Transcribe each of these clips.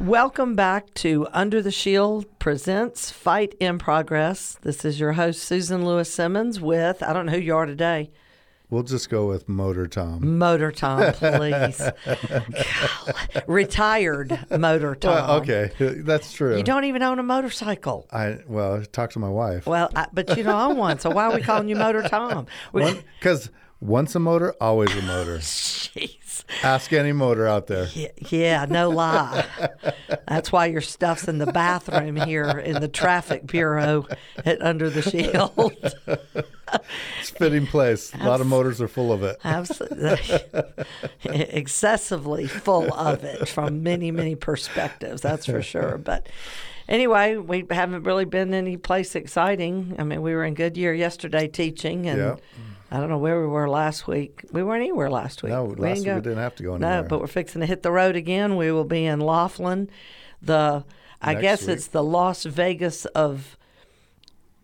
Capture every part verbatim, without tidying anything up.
Welcome back to Under the Shield presents Fight in Progress. This is your host, Susan Lewis-Simmons, with, I don't know who you are today. We'll just go with Motor Tom. Motor Tom, please. Retired Motor Tom. Well, okay, that's true. You don't even own a motorcycle. I Well, talk to my wife. Well, I, but you don't own one, so why are we calling you Motor Tom? Because once a motor, always a motor. Jeez. Ask any motor out there. Yeah, yeah, no lie. That's why your stuff's in the bathroom here in the traffic bureau at Under the Shield. It's a fitting place. A lot of motors are full of it. Absolutely. Excessively full of it from many, many perspectives, that's for sure. But anyway, we haven't really been any place exciting. I mean, we were in Goodyear yesterday teaching, and yep. I don't know where we were last week. We weren't anywhere last week. No, last we didn't, go, week we didn't have to go anywhere. No, but we're fixing to hit the road again. We will be in Laughlin. The I Next guess week. It's the Las Vegas of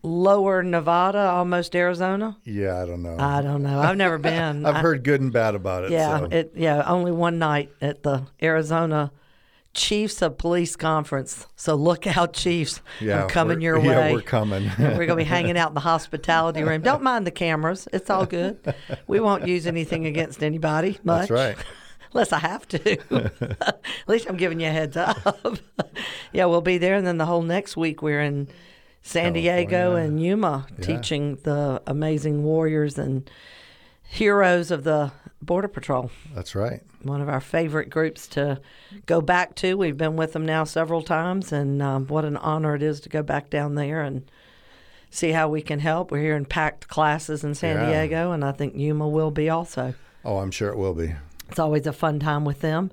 lower Nevada, almost Arizona. Yeah, I don't know. I don't know. I've never been. I've I, heard good and bad about it. Yeah, so. it, yeah. Only one night at the Arizona Chiefs of Police Conference. So look out, Chiefs. Yeah, I'm coming your way. Yeah, we're coming. We're going to be hanging out in the hospitality room. Don't mind the cameras. It's all good. We won't use anything against anybody much. That's right. Unless I have to. At least I'm giving you a heads up. Yeah, we'll be there. And then the whole next week we're in San California. Diego and Yuma yeah. teaching the amazing warriors and heroes of the Border Patrol. That's right. One of our favorite groups to go back to. We've been with them now several times, and um, what an honor it is to go back down there and see how we can help. We're here in packed classes in San yeah. Diego, and I think Yuma will be also. Oh, I'm sure it will be. It's always a fun time with them.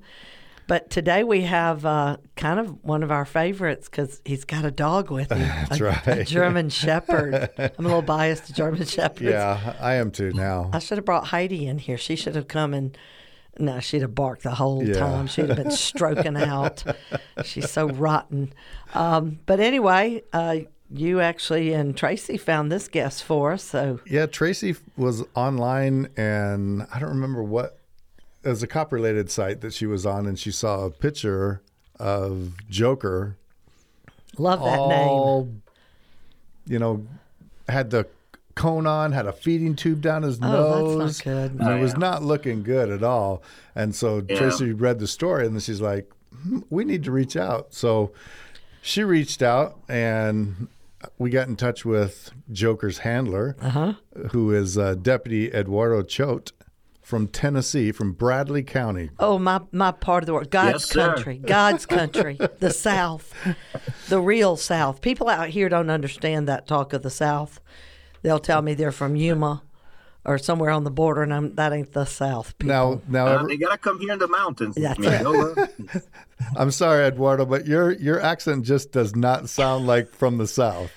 But today we have uh, kind of one of our favorites because he's got a dog with him. That's a, right. A German Shepherd. I'm a little biased to German Shepherds. Yeah, I am too now. I should have brought Heidi in here. She should have come and, no, she'd have barked the whole yeah. time. She'd have been stroking out. She's so rotten. Um, but anyway, uh, you actually and Tracy found this guest for us. So yeah, Tracy was online, and I don't remember what. It was a cop-related site that she was on, and she saw a picture of Joker. Love that all, name. You know, had the cone on, had a feeding tube down his oh, nose. That's not good. And oh, it yeah. was not looking good at all. And so yeah. Tracy read the story, and she's like, hmm, we need to reach out. So she reached out, and we got in touch with Joker's handler, uh-huh. who is uh, Deputy Eduardo Choate. From Tennessee, from Bradley County. Oh, my, my part of the world. God's yes, country. Sir. God's country. The South. The real South. People out here don't understand that talk of the South. They'll tell me they're from Yuma or somewhere on the border, and I'm, that ain't the South. People. Now, now uh, every, they got to come here in the mountains. That's right. I'm sorry, Eduardo, but your your accent just does not sound like from the South.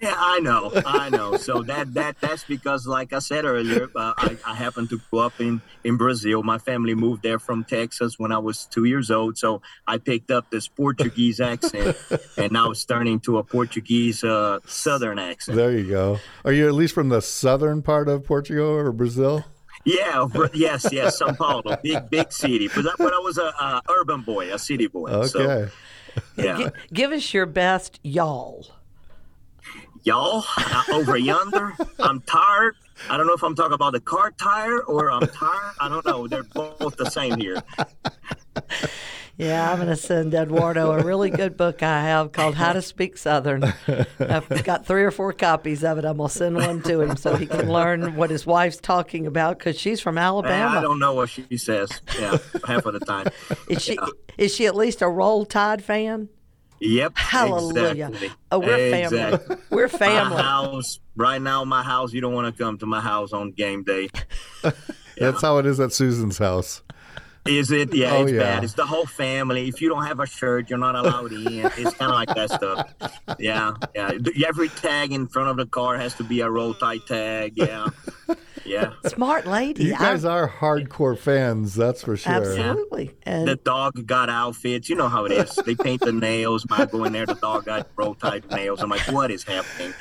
Yeah, I know, I know. So that that that's because, like I said earlier, uh, I, I happened to grow up in, in Brazil. My family moved there from Texas when I was two years old. So I picked up this Portuguese accent, and now it's turning to a Portuguese uh, Southern accent. There you go. Are you at least from the southern part of Portugal or Brazil? Yeah, yes, yes, São Paulo, big, big city. But I, but I was a, a urban boy, a city boy. Okay. So, yeah. G- give us your best y'all. Y'all, uh, over yonder, I'm tired. I don't know if I'm talking about the car tire or I'm tired. I don't know. They're both the same here. Yeah, I'm going to send Eduardo a really good book I have called How to Speak Southern. I've got three or four copies of it. I'm going to send one to him so he can learn what his wife's talking about because she's from Alabama. I don't know what she says yeah, half of the time. Is she, yeah. is she at least a Roll Tide fan? Yep. Hallelujah. Exactly. Oh, we're exactly. family. We're family. My house, right now, my house, you don't want to come to my house on game day. Yeah. That's how it is at Susan's house. Is it? Yeah, oh, it's yeah. bad. It's the whole family. If you don't have a shirt, you're not allowed in. It's kind of like that stuff. Yeah, yeah. Every tag in front of the car has to be a Roll Tide tag. Yeah, yeah. Smart lady. You guys I, are hardcore fans, that's for sure. Absolutely. Yeah. And the dog got outfits. You know how it is. They paint the nails. I go in there, the dog got Roll Tide nails. I'm like, what is happening?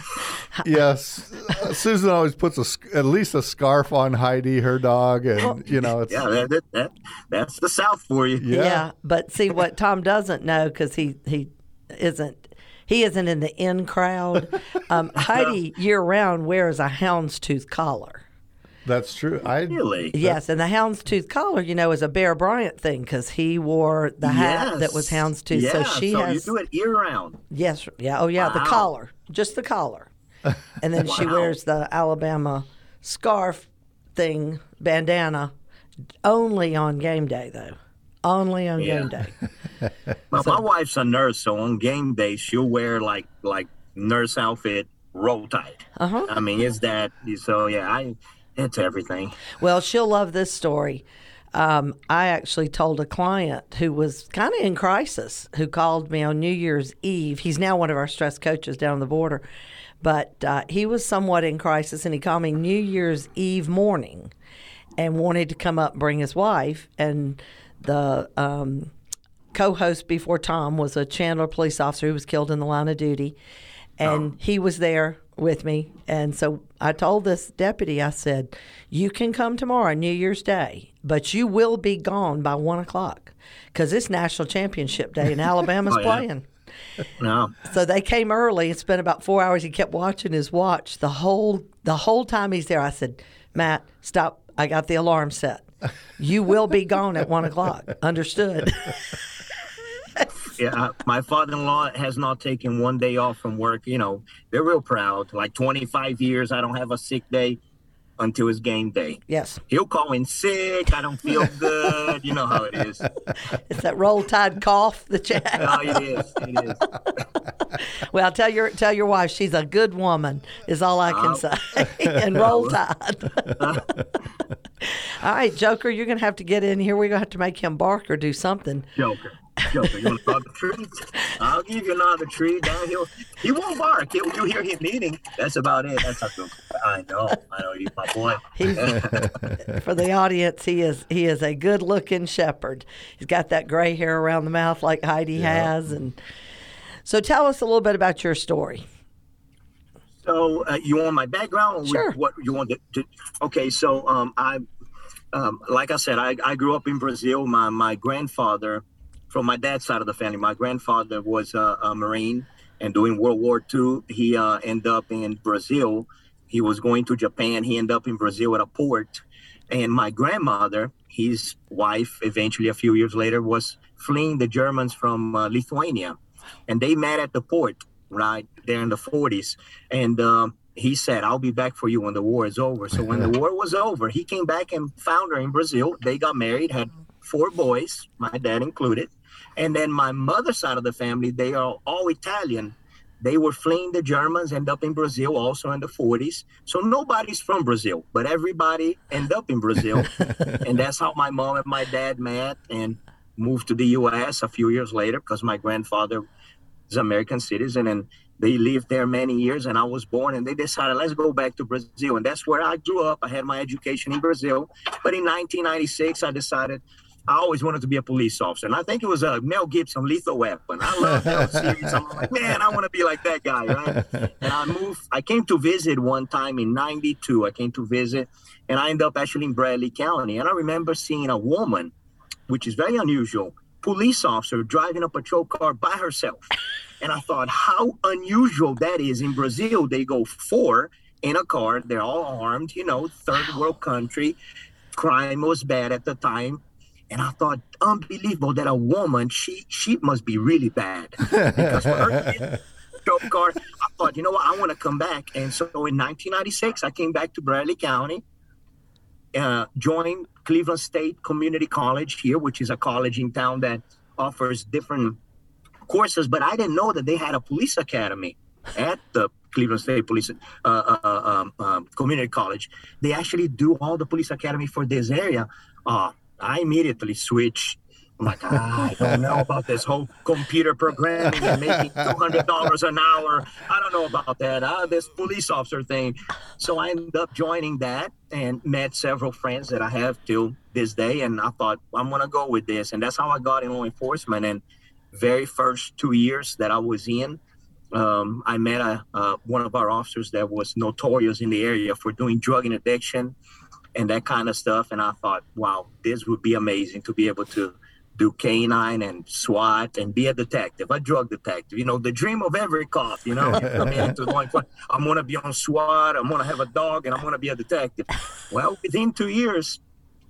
Yes, Susan always puts a, at least a scarf on Heidi, her dog, and you know it's yeah, that, that, that, that's the South for you. Yeah, yeah, but see what Tom doesn't know because he he isn't he isn't in the in crowd. Um, Heidi year round wears a houndstooth collar. That's true. I, really? Yes, and the houndstooth collar, you know, is a Bear Bryant thing because he wore the hat yes. that was houndstooth. Yeah, so she so has. You do it year round. Yes. Yeah. Oh, yeah. Wow. The collar, just the collar. And then wow. she wears the Alabama scarf thing, bandana, only on game day, though. Only on yeah. game day. Well, so, my wife's a nurse, so on game day, she'll wear, like, like nurse outfit, Roll Tide. Uh-huh. I mean, it's that. So, yeah, I, it's everything. Well, she'll love this story. Um, I actually told a client who was kind of in crisis who called me on New Year's Eve. He's now one of our stress coaches down the border. But uh, he was somewhat in crisis, and he called me New Year's Eve morning and wanted to come up and bring his wife. And the um, co-host before Tom was a Chandler police officer who was killed in the line of duty. And oh. he was there with me. And so I told this deputy, I said, you can come tomorrow, New Year's Day, but you will be gone by one o'clock because it's National Championship Day, and Alabama's oh, yeah. playing. No. So they came early and spent about four hours. He kept watching his watch the whole the whole time he's there. I said, Matt, stop. I got the alarm set. You will be gone at one o'clock. Understood. Yeah, my father-in-law has not taken one day off from work. You know, they're real proud. Like twenty-five years, I don't have a sick day until his game day. Yes. He'll call in sick. I don't feel good. You know how it is. It's that Roll Tide cough that you have. No, it is. It is. Well, tell your tell your wife she's a good woman is all I can uh, say. And Roll Tide. All right, Joker, you're going to have to get in here. We're going to have to make him bark or do something. Joker. Joker, you want another treat? I'll give you another treat. Now he'll, he won't bark. He'll, you'll hear him eating. That's about it. That's how Joker. I know. I know. He's my boy. He's, for the audience, he is he is a good-looking shepherd. He's got that gray hair around the mouth like Heidi yeah. has. And so tell us a little bit about your story. So uh, you want my background? Or sure. What you want to, to, okay, so um, I, um, like I said, I, I grew up in Brazil. My, my grandfather... From my dad's side of the family, my grandfather was a, a Marine, and during World War Two, he uh, ended up in Brazil. He was going to Japan. He ended up in Brazil at a port. And my grandmother, his wife, eventually a few years later, was fleeing the Germans from uh, Lithuania. And they met at the port right there in the forties. And um, he said, I'll be back for you when the war is over. So when the war was over, he came back and found her in Brazil. They got married, had four boys, my dad included. And then my mother's side of the family, they are all Italian. They were fleeing the Germans, end up in Brazil also in the forties. So nobody's from Brazil, but everybody end up in Brazil. And that's how my mom and my dad met and moved to the U S a few years later because my grandfather is American citizen and they lived there many years and I was born and they decided, let's go back to Brazil. And that's where I grew up. I had my education in Brazil. But in nineteen ninety-six, I decided... I always wanted to be a police officer. And I think it was a uh, Mel Gibson Lethal Weapon. I love that series. I'm like, man, I want to be like that guy, right? And I moved, I came to visit one time in ninety-two. I came to visit and I ended up actually in Bradley County. And I remember seeing a woman, which is very unusual, police officer driving a patrol car by herself. And I thought how unusual that is. In Brazil, they go four in a car. They're all armed, you know, third world country. Crime was bad at the time. And I thought, unbelievable that a woman, she she must be really bad. Because for her stroke car, I thought, you know what, I want to come back. And so in nineteen ninety-six, I came back to Bradley County, uh, joined Cleveland State Community College here, which is a college in town that offers different courses. But I didn't know that they had a police academy at the Cleveland State Police uh, uh, um, um, Community College. They actually do all the police academy for this area. Uh, I immediately switch. I'm like, ah, I don't know about this whole computer programming and making two hundred dollars an hour. I don't know about that. Ah, this police officer thing. So I ended up joining that and met several friends that I have till this day. And I thought, I'm going to go with this. And that's how I got in law enforcement. And very first two years that I was in, um, I met a, uh, one of our officers that was notorious in the area for doing drug and addiction and that kind of stuff. And I thought, wow, this would be amazing to be able to do canine and SWAT and be a detective, a drug detective. You know, the dream of every cop, you know, I'm going to be on SWAT, I'm going to have a dog, and I'm going to be a detective. Well, within two years,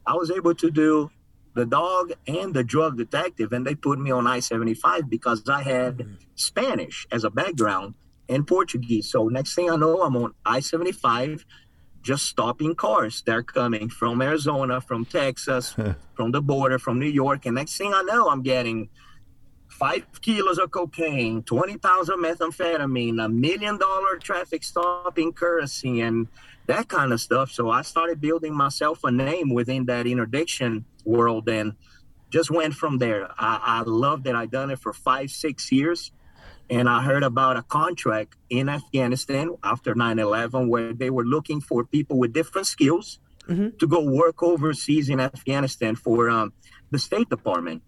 I was able to do the dog and the drug detective, and they put me on I seventy-five because I had Spanish as a background and Portuguese. So next thing I know, I'm on I seventy-five just stopping cars. They're coming from Arizona, from Texas, from the border, from New York. And next thing I know, I'm getting five kilos of cocaine, twenty pounds of methamphetamine, a million dollar traffic stop in currency, and that kind of stuff. So I started building myself a name within that interdiction world and just went from there. I, I loved it. I done it for five, six years. And I heard about a contract in Afghanistan after nine eleven where they were looking for people with different skills mm-hmm. to go work overseas in Afghanistan for um, the State Department.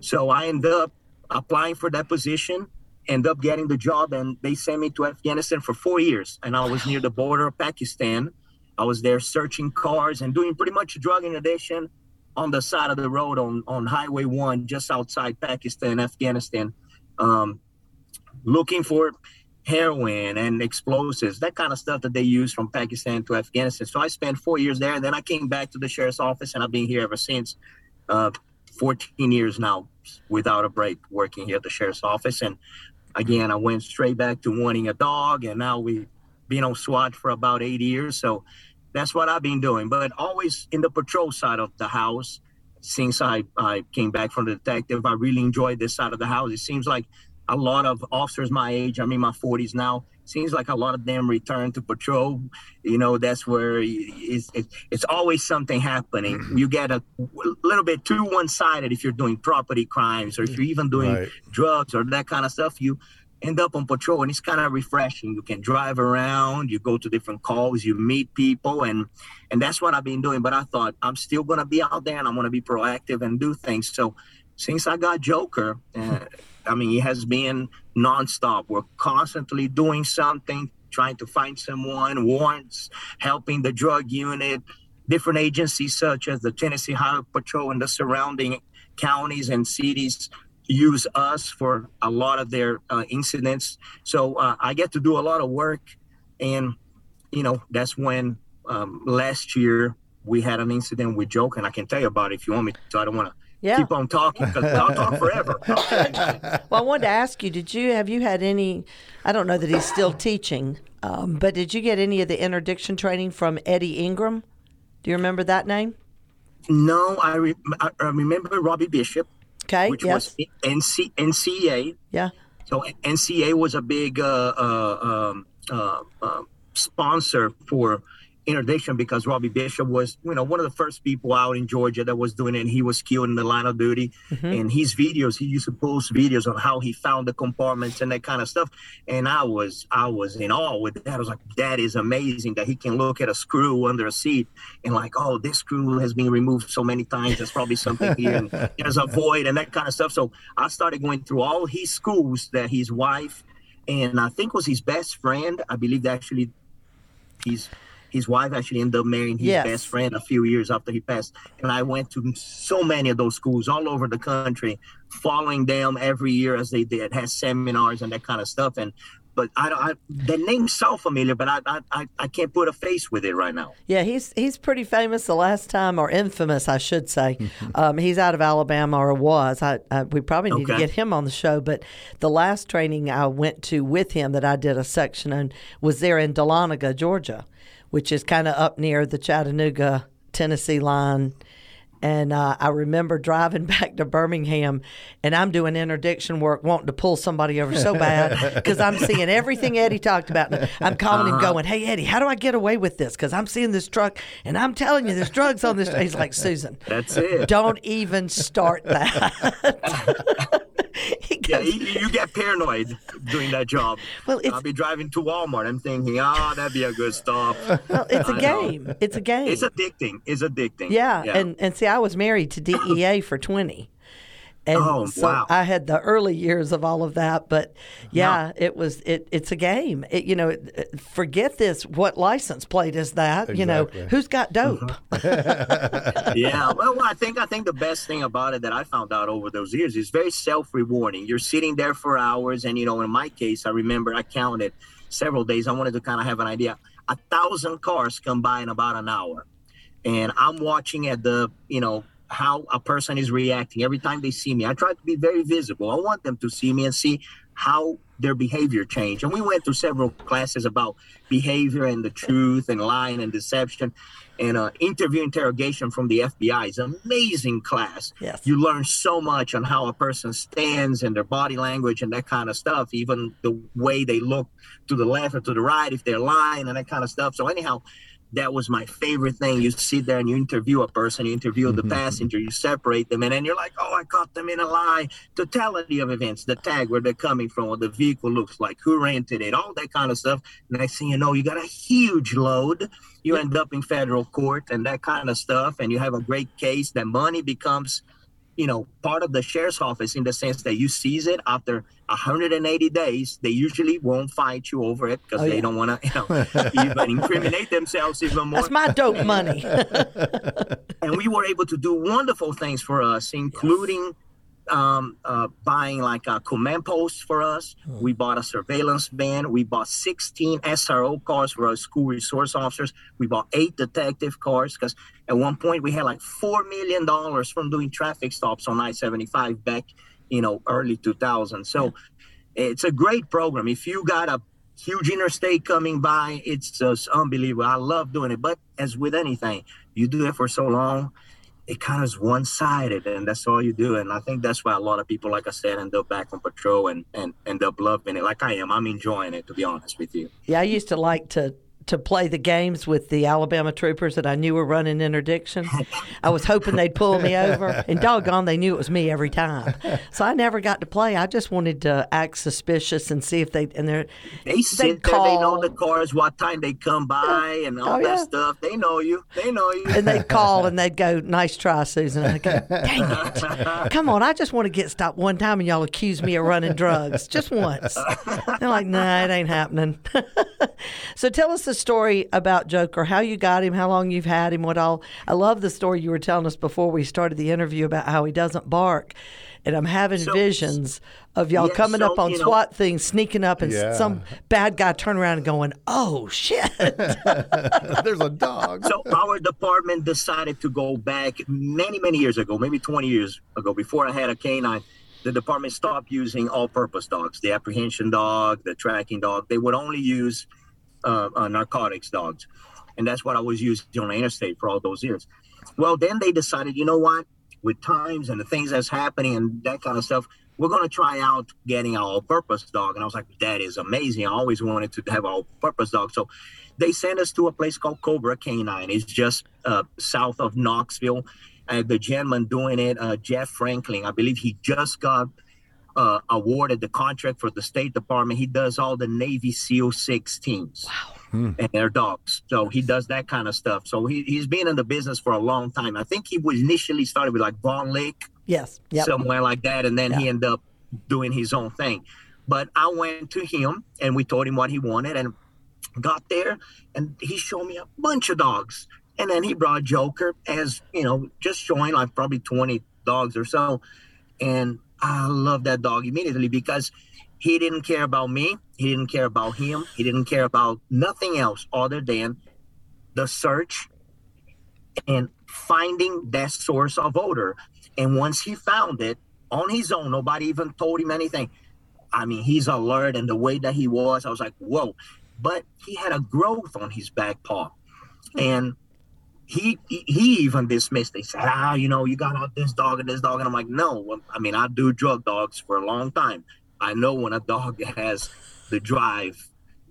So I ended up applying for that position, ended up getting the job, and they sent me to Afghanistan for four years. And I was near the border of Pakistan. I was there searching cars and doing pretty much drug and addiction on the side of the road on, on Highway one just outside Pakistan, Afghanistan. Um, looking for heroin and explosives, that kind of stuff that they use from Pakistan to Afghanistan. So I spent four years there, and then I came back to the sheriff's office, and I've been here ever since, uh, fourteen years now without a break working here at the sheriff's office. And again, I went straight back to wanting a dog, and now we've been on SWAT for about eight years. So that's what I've been doing, but always in the patrol side of the house. Since I, I came back from the detective, I really enjoyed this side of the house. It seems like a lot of officers my age, I'm in my forties now, seems like a lot of them return to patrol. You know, that's where it's, it's always something happening. You get a little bit too one-sided if you're doing property crimes or if you're even doing right. drugs or that kind of stuff. You end up on patrol, and it's kind of refreshing. You can drive around, you go to different calls, you meet people, and, and that's what I've been doing. But I thought, I'm still going to be out there, and I'm going to be proactive and do things. So since I got Joker... Uh, I mean, it has been nonstop. We're constantly doing something, trying to find someone, warrants, helping the drug unit, different agencies such as the Tennessee Highway Patrol and the surrounding counties and cities use us for a lot of their uh, incidents. So uh, I get to do a lot of work. And, you know, that's when um, last year we had an incident with Joker, and I can tell you about it if you want me to. I don't want to. Yeah. Keep on talking because I'll talk forever. Well, I wanted to ask you, did you have you had any, I don't know that he's still teaching, um, but did you get any of the interdiction training from Eddie Ingram? Do you remember that name? No, I, re- I remember Robbie Bishop, okay, which yes. was N C A. Yeah. So N C A was a big uh, uh, um, uh, uh, sponsor for interdiction because Robbie Bishop was, you know, one of the first people out in Georgia that was doing it, and he was killed in the line of duty. Mm-hmm. And his videos, he used to post videos on how he found the compartments and that kind of stuff. And I was, I was in awe with that. I was like, that is amazing that he can look at a screw under a seat and like, oh, this screw has been removed so many times. There's probably something here. And there's a void and that kind of stuff. So I started going through all his schools that his wife and I think was his best friend. I believe actually he's, His wife actually ended up marrying his yes. best friend a few years after he passed. And I went to so many of those schools all over the country, following them every year as they did, had seminars and that kind of stuff. And But I, I, the name sounds familiar, but I, I I can't put a face with it right now. Yeah, he's he's pretty famous the last time, or infamous, I should say. um, he's out of Alabama, or was. I, I We probably need okay. to get him on the show. But the last training I went to with him that I did a section on was there in Dahlonega, Georgia, which is kind of up near the Chattanooga, Tennessee line, And uh, I remember driving back to Birmingham, and I'm doing interdiction work, wanting to pull somebody over so bad because I'm seeing everything Eddie talked about. I'm calling him going, hey, Eddie, how do I get away with this? Because I'm seeing this truck, and I'm telling you, there's drugs on this truck. He's like, Susan, that's it. Don't even start that. He goes, yeah, you get paranoid doing that job. Well, I'll be driving to Walmart. I'm thinking, ah, oh, that'd be a good stop. Well, it's I a game. Know. It's a game. It's addicting. It's addicting. Yeah, yeah. And, and see, I was married to D E A for twenty. And oh, so wow. I had the early years of all of that. But, yeah, wow. it was it, – it's a game. It, you know, it, forget this. What license plate is that? Exactly. You know, who's got dope? Mm-hmm. Yeah. Well, I think I think the best thing about it that I found out over those years is very self-rewarding. You're sitting there for hours. And, you know, in my case, I remember I counted several days. I wanted to kind of have an idea. A thousand cars come by in about an hour. And I'm watching at the, you know, how a person is reacting every time they see me. I try to be very visible. I want them to see me and see how their behavior changed. And we went to several classes about behavior and the truth and lying and deception, and uh, interview interrogation from the F B I is an amazing class. Yes. You learn so much on how a person stands and their body language and that kind of stuff, even the way they look to the left or to the right, if they're lying and that kind of stuff. So anyhow, that was my favorite thing. You sit there and you interview a person, you interview mm-hmm. the passenger, you separate them, and then you're like, oh, I caught them in a lie. Totality of events, the tag, where they're coming from, what the vehicle looks like, who rented it, all that kind of stuff. Next thing you know, you got a huge load. You end up in federal court and that kind of stuff, and you have a great case. That money becomes, you know, part of the sheriff's office in the sense that you seize it after one hundred eighty days. They usually won't fight you over it because oh, they yeah. don't want to, you know, even incriminate themselves even more. That's my dope money. And we were able to do wonderful things for us, including yes. um, uh, buying like a command post for us. Hmm. We bought a surveillance van. We bought sixteen S R O cars for our school resource officers. We bought eight detective cars because at one point we had like four million dollars from doing traffic stops on I seventy-five back, you know, early two thousand. So yeah. It's a great program. If you got a huge interstate coming by, it's just unbelievable. I love doing it. But as with anything, you do it for so long, it kind of is one-sided, and that's all you do. And I think that's why a lot of people, like I said, end up back on patrol and, and end up loving it. Like I am. I'm enjoying it, to be honest with you. Yeah, I used to like to to play the games with the Alabama troopers that I knew were running interdiction. I was hoping they'd pull me over, and doggone, they knew it was me every time. So I never got to play. I just wanted to act suspicious and see if they and they're they sit call. There, they know the cars, what time they come by, and all oh, yeah. that stuff. They know you. They know you. And they'd call and they'd go, "Nice try, Susan." And I'd go, "Dang it! Come on, I just want to get stopped one time, and y'all accuse me of running drugs just once." They're like, "Nah, it ain't happening." So tell us the story about Joker, how you got him, how long you've had him, what all. I love the story you were telling us before we started the interview about how he doesn't bark. And I'm having so, visions of y'all yeah, coming so, up on SWAT know, things, sneaking up, and yeah. some bad guy turning around and going, oh, shit. There's a dog. So our department decided to go back many, many years ago, maybe twenty years ago, before I had a canine. The department stopped using all-purpose dogs, the apprehension dog, the tracking dog. They would only use Uh, uh, narcotics dogs. And that's what I was using on the interstate for all those years. Well, then they decided, you know what, with times and the things that's happening and that kind of stuff, we're going to try out getting an all-purpose dog. And I was like, that is amazing. I always wanted to have an all-purpose dog. So they sent us to a place called Cobra Canine. It's just uh, south of Knoxville. And the gentleman doing it, uh, Jeff Franklin, I believe he just got Uh, awarded the contract for the State Department. He does all the Navy SEAL six teams wow. hmm. and their dogs. So he does that kind of stuff. So he, he's been in the business for a long time. I think he was initially started with like Vaughn Lake, yes, yep. somewhere like that, and then yep. he ended up doing his own thing. But I went to him, and we told him what he wanted, and got there, and he showed me a bunch of dogs. And then he brought Joker as, you know, just showing like probably twenty dogs or so. And I love that dog immediately because he didn't care about me. He didn't care about him. He didn't care about nothing else other than the search and finding that source of odor. And once he found it on his own, nobody even told him anything. I mean, he's alert, and the way that he was, I was like, whoa. But he had a growth on his back paw. And he he even dismissed it. He said, ah, you know, you got out this dog and this dog. And I'm like, no, I mean, I do drug dogs for a long time. I know when a dog has the drive,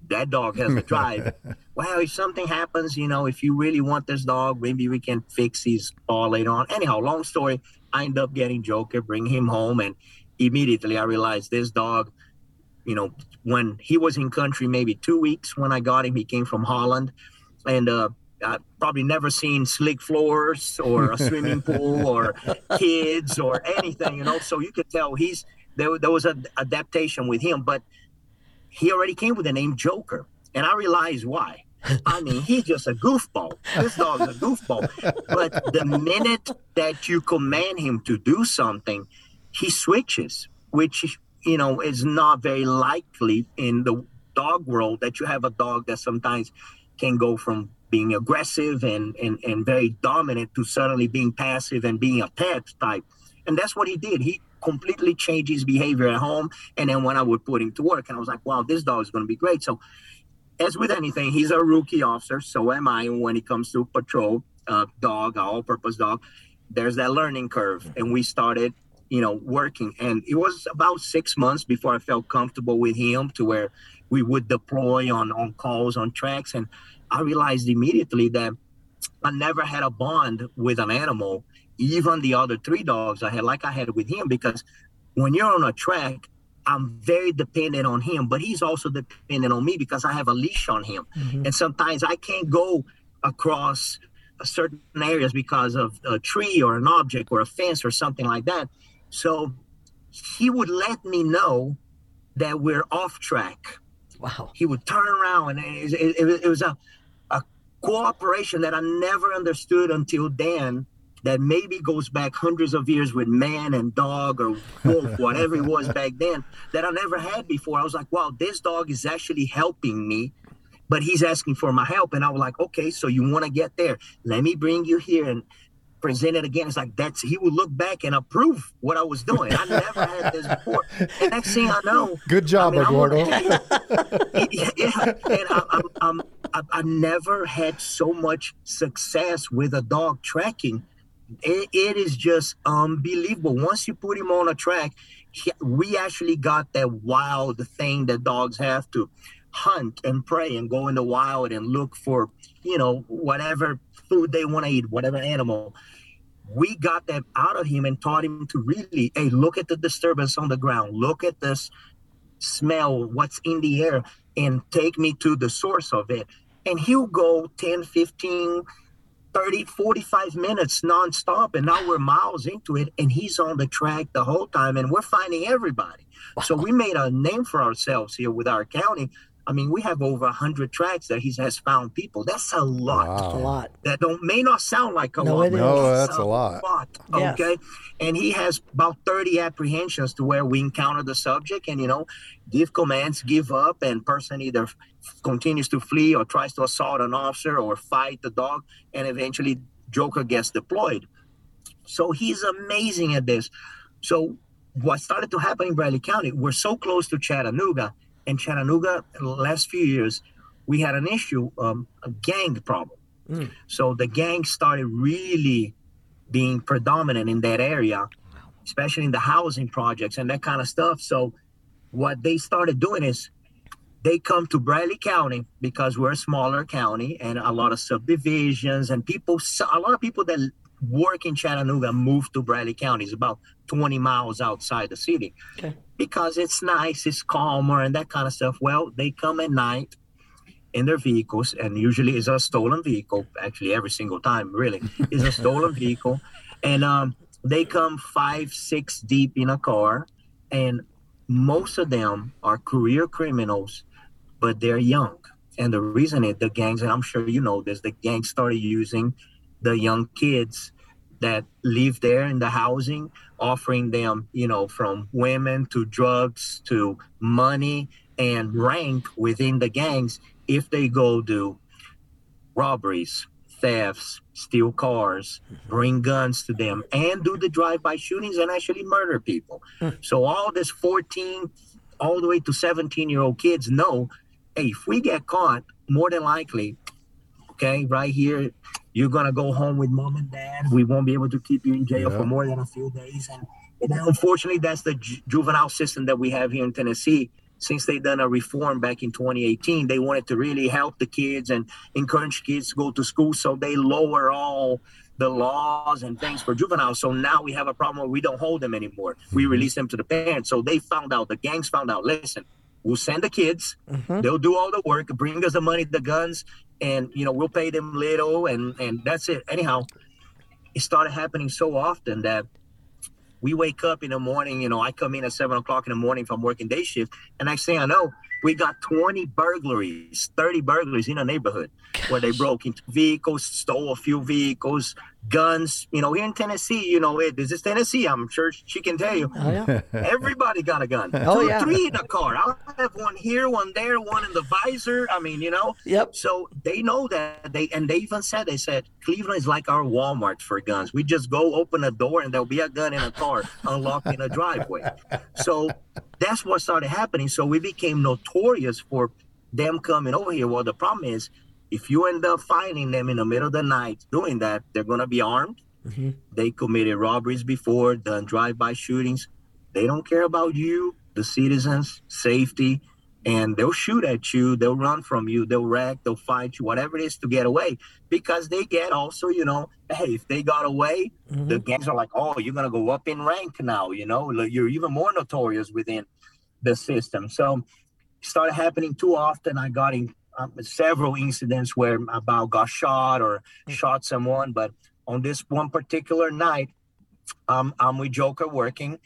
that dog has the drive. Well, if something happens, you know, if you really want this dog, maybe we can fix his paw later on. Anyhow, long story, I end up getting Joker, bring him home. And immediately I realized this dog, you know, when he was in country, maybe two weeks when I got him, he came from Holland. And uh, I've probably never seen slick floors or a swimming pool or kids or anything, you know. So you could tell he's there, there was an adaptation with him. But he already came with the name Joker. And I realized why. I mean, he's just a goofball. This dog's a goofball. But the minute that you command him to do something, he switches, which, you know, is not very likely in the dog world that you have a dog that sometimes can go from being aggressive and, and, and very dominant to suddenly being passive and being a pet type. And that's what he did. He completely changed his behavior at home. And then when I would put him to work, and I was like, wow, this dog is going to be great. So as with anything, he's a rookie officer. So am I when it comes to patrol uh, dog, all-purpose dog. There's that learning curve. And we started, you know, working. And it was about six months before I felt comfortable with him to where we would deploy on, on calls, on tracks. And I realized immediately that I never had a bond with an animal, even the other three dogs I had, like I had with him, because when you're on a track, I'm very dependent on him, but he's also dependent on me because I have a leash on him. Mm-hmm. And sometimes I can't go across certain areas because of a tree or an object or a fence or something like that. So he would let me know that we're off track. Wow. He would turn around, and it, it, it was a, a cooperation that I never understood until then, that maybe goes back hundreds of years with man and dog or wolf, whatever it was back then, that I never had before. I was like, wow, this dog is actually helping me, but he's asking for my help. And I was like, okay, so you want to get there. Let me bring you here. And present it again. It's like that's he would look back and approve what I was doing. I never had this before. And next thing I know, good job, I mean, Eduardo. I'm, yeah, yeah, and I'm, I'm, I'm, I never had so much success with a dog tracking. It, it is just unbelievable. Once you put him on a track, he, we actually got that wild thing that dogs have to hunt and prey and go in the wild and look for, you know, whatever food they want to eat, whatever animal. We got that out of him and taught him to really, hey, look at the disturbance on the ground, look at this smell, what's in the air, and take me to the source of it. And he'll go ten, fifteen, thirty, forty-five minutes nonstop, and now we're miles into it, and he's on the track the whole time, and we're finding everybody. Wow. So we made a name for ourselves here with our county. I mean, we have over one hundred tracks that he has found people. That's a lot. Wow. A lot. That don't may not sound like a no, lot. It no, that's, that's a lot. lot okay? Yes. And he has about thirty apprehensions to where we encounter the subject and, you know, give commands, give up, and person either continues to flee or tries to assault an officer or fight the dog, and eventually Joker gets deployed. So he's amazing at this. So what started to happen in Bradley County, we're so close to Chattanooga, in Chattanooga, in the last few years, we had an issue, um, a gang problem. Mm. So the gang started really being predominant in that area, especially in the housing projects and that kind of stuff. So what they started doing is they come to Bradley County because we're a smaller county and a lot of subdivisions and people, a lot of people that work in Chattanooga move to Bradley County. It's about twenty miles outside the city. Okay. Because it's nice, it's calmer, and that kind of stuff. Well, they come at night in their vehicles, and usually it's a stolen vehicle. Actually, every single time, really, it's a stolen vehicle. And um, they come five, six deep in a car, and most of them are career criminals, but they're young. And the reason is the gangs, and I'm sure you know this, the gangs started using the young kids that live there in the housing, offering them, you know, from women to drugs to money and rank within the gangs if they go do robberies, thefts, steal cars, bring guns to them, and do the drive-by shootings and actually murder people. So all this fourteen all the way to seventeen-year-old kids know, hey, if we get caught, more than likely, okay, right here You're going to go home with mom and dad. We won't be able to keep you in jail yeah. for more than a few days. And, and unfortunately, that's the ju- juvenile system that we have here in Tennessee. Since they done a reform back in twenty eighteen, they wanted to really help the kids and encourage kids to go to school. So they lower all the laws and things for juveniles. So now we have a problem where we don't hold them anymore. We release them to the parents. So they found out, the gangs found out, listen, we'll send the kids. Mm-hmm. They'll do all the work, bring us the money, the guns, and, you know, we'll pay them little, and, and that's it. Anyhow, it started happening so often that we wake up in the morning, you know, I come in at seven o'clock in the morning if I'm working day shift, and next thing I know, we got twenty burglaries, thirty burglaries in a neighborhood where they broke into vehicles, stole a few vehicles, guns. You know, here in Tennessee, you know, it, this is Tennessee, I'm sure she can tell you. Oh, yeah. Everybody got a gun. Oh, Two, yeah. Three in a car. I'll have one here, one there, one in the visor. I mean, you know. Yep. So they know that. they And they even said, they said, Cleveland is like our Walmart for guns. We just go open a door and there'll be a gun in a car. Unlocked in a driveway. So that's what started happening. So we became notorious for them coming over here. Well, the problem is, if you end up finding them in the middle of the night doing that, they're going to be armed. Mm-hmm. They committed robberies before, done drive-by shootings. They don't care about you, the citizens, safety, and they'll shoot at you. They'll run from you. They'll wreck. They'll fight you, whatever it is to get away, because they get also, you know, hey, if they got away, mm-hmm. the gangs are like, oh, you're going to go up in rank now. You know, you're even more notorious within the system. So it started happening too often. I got in um, several incidents where I about got shot or mm-hmm. shot someone. But on this one particular night, um, I'm with Joker working,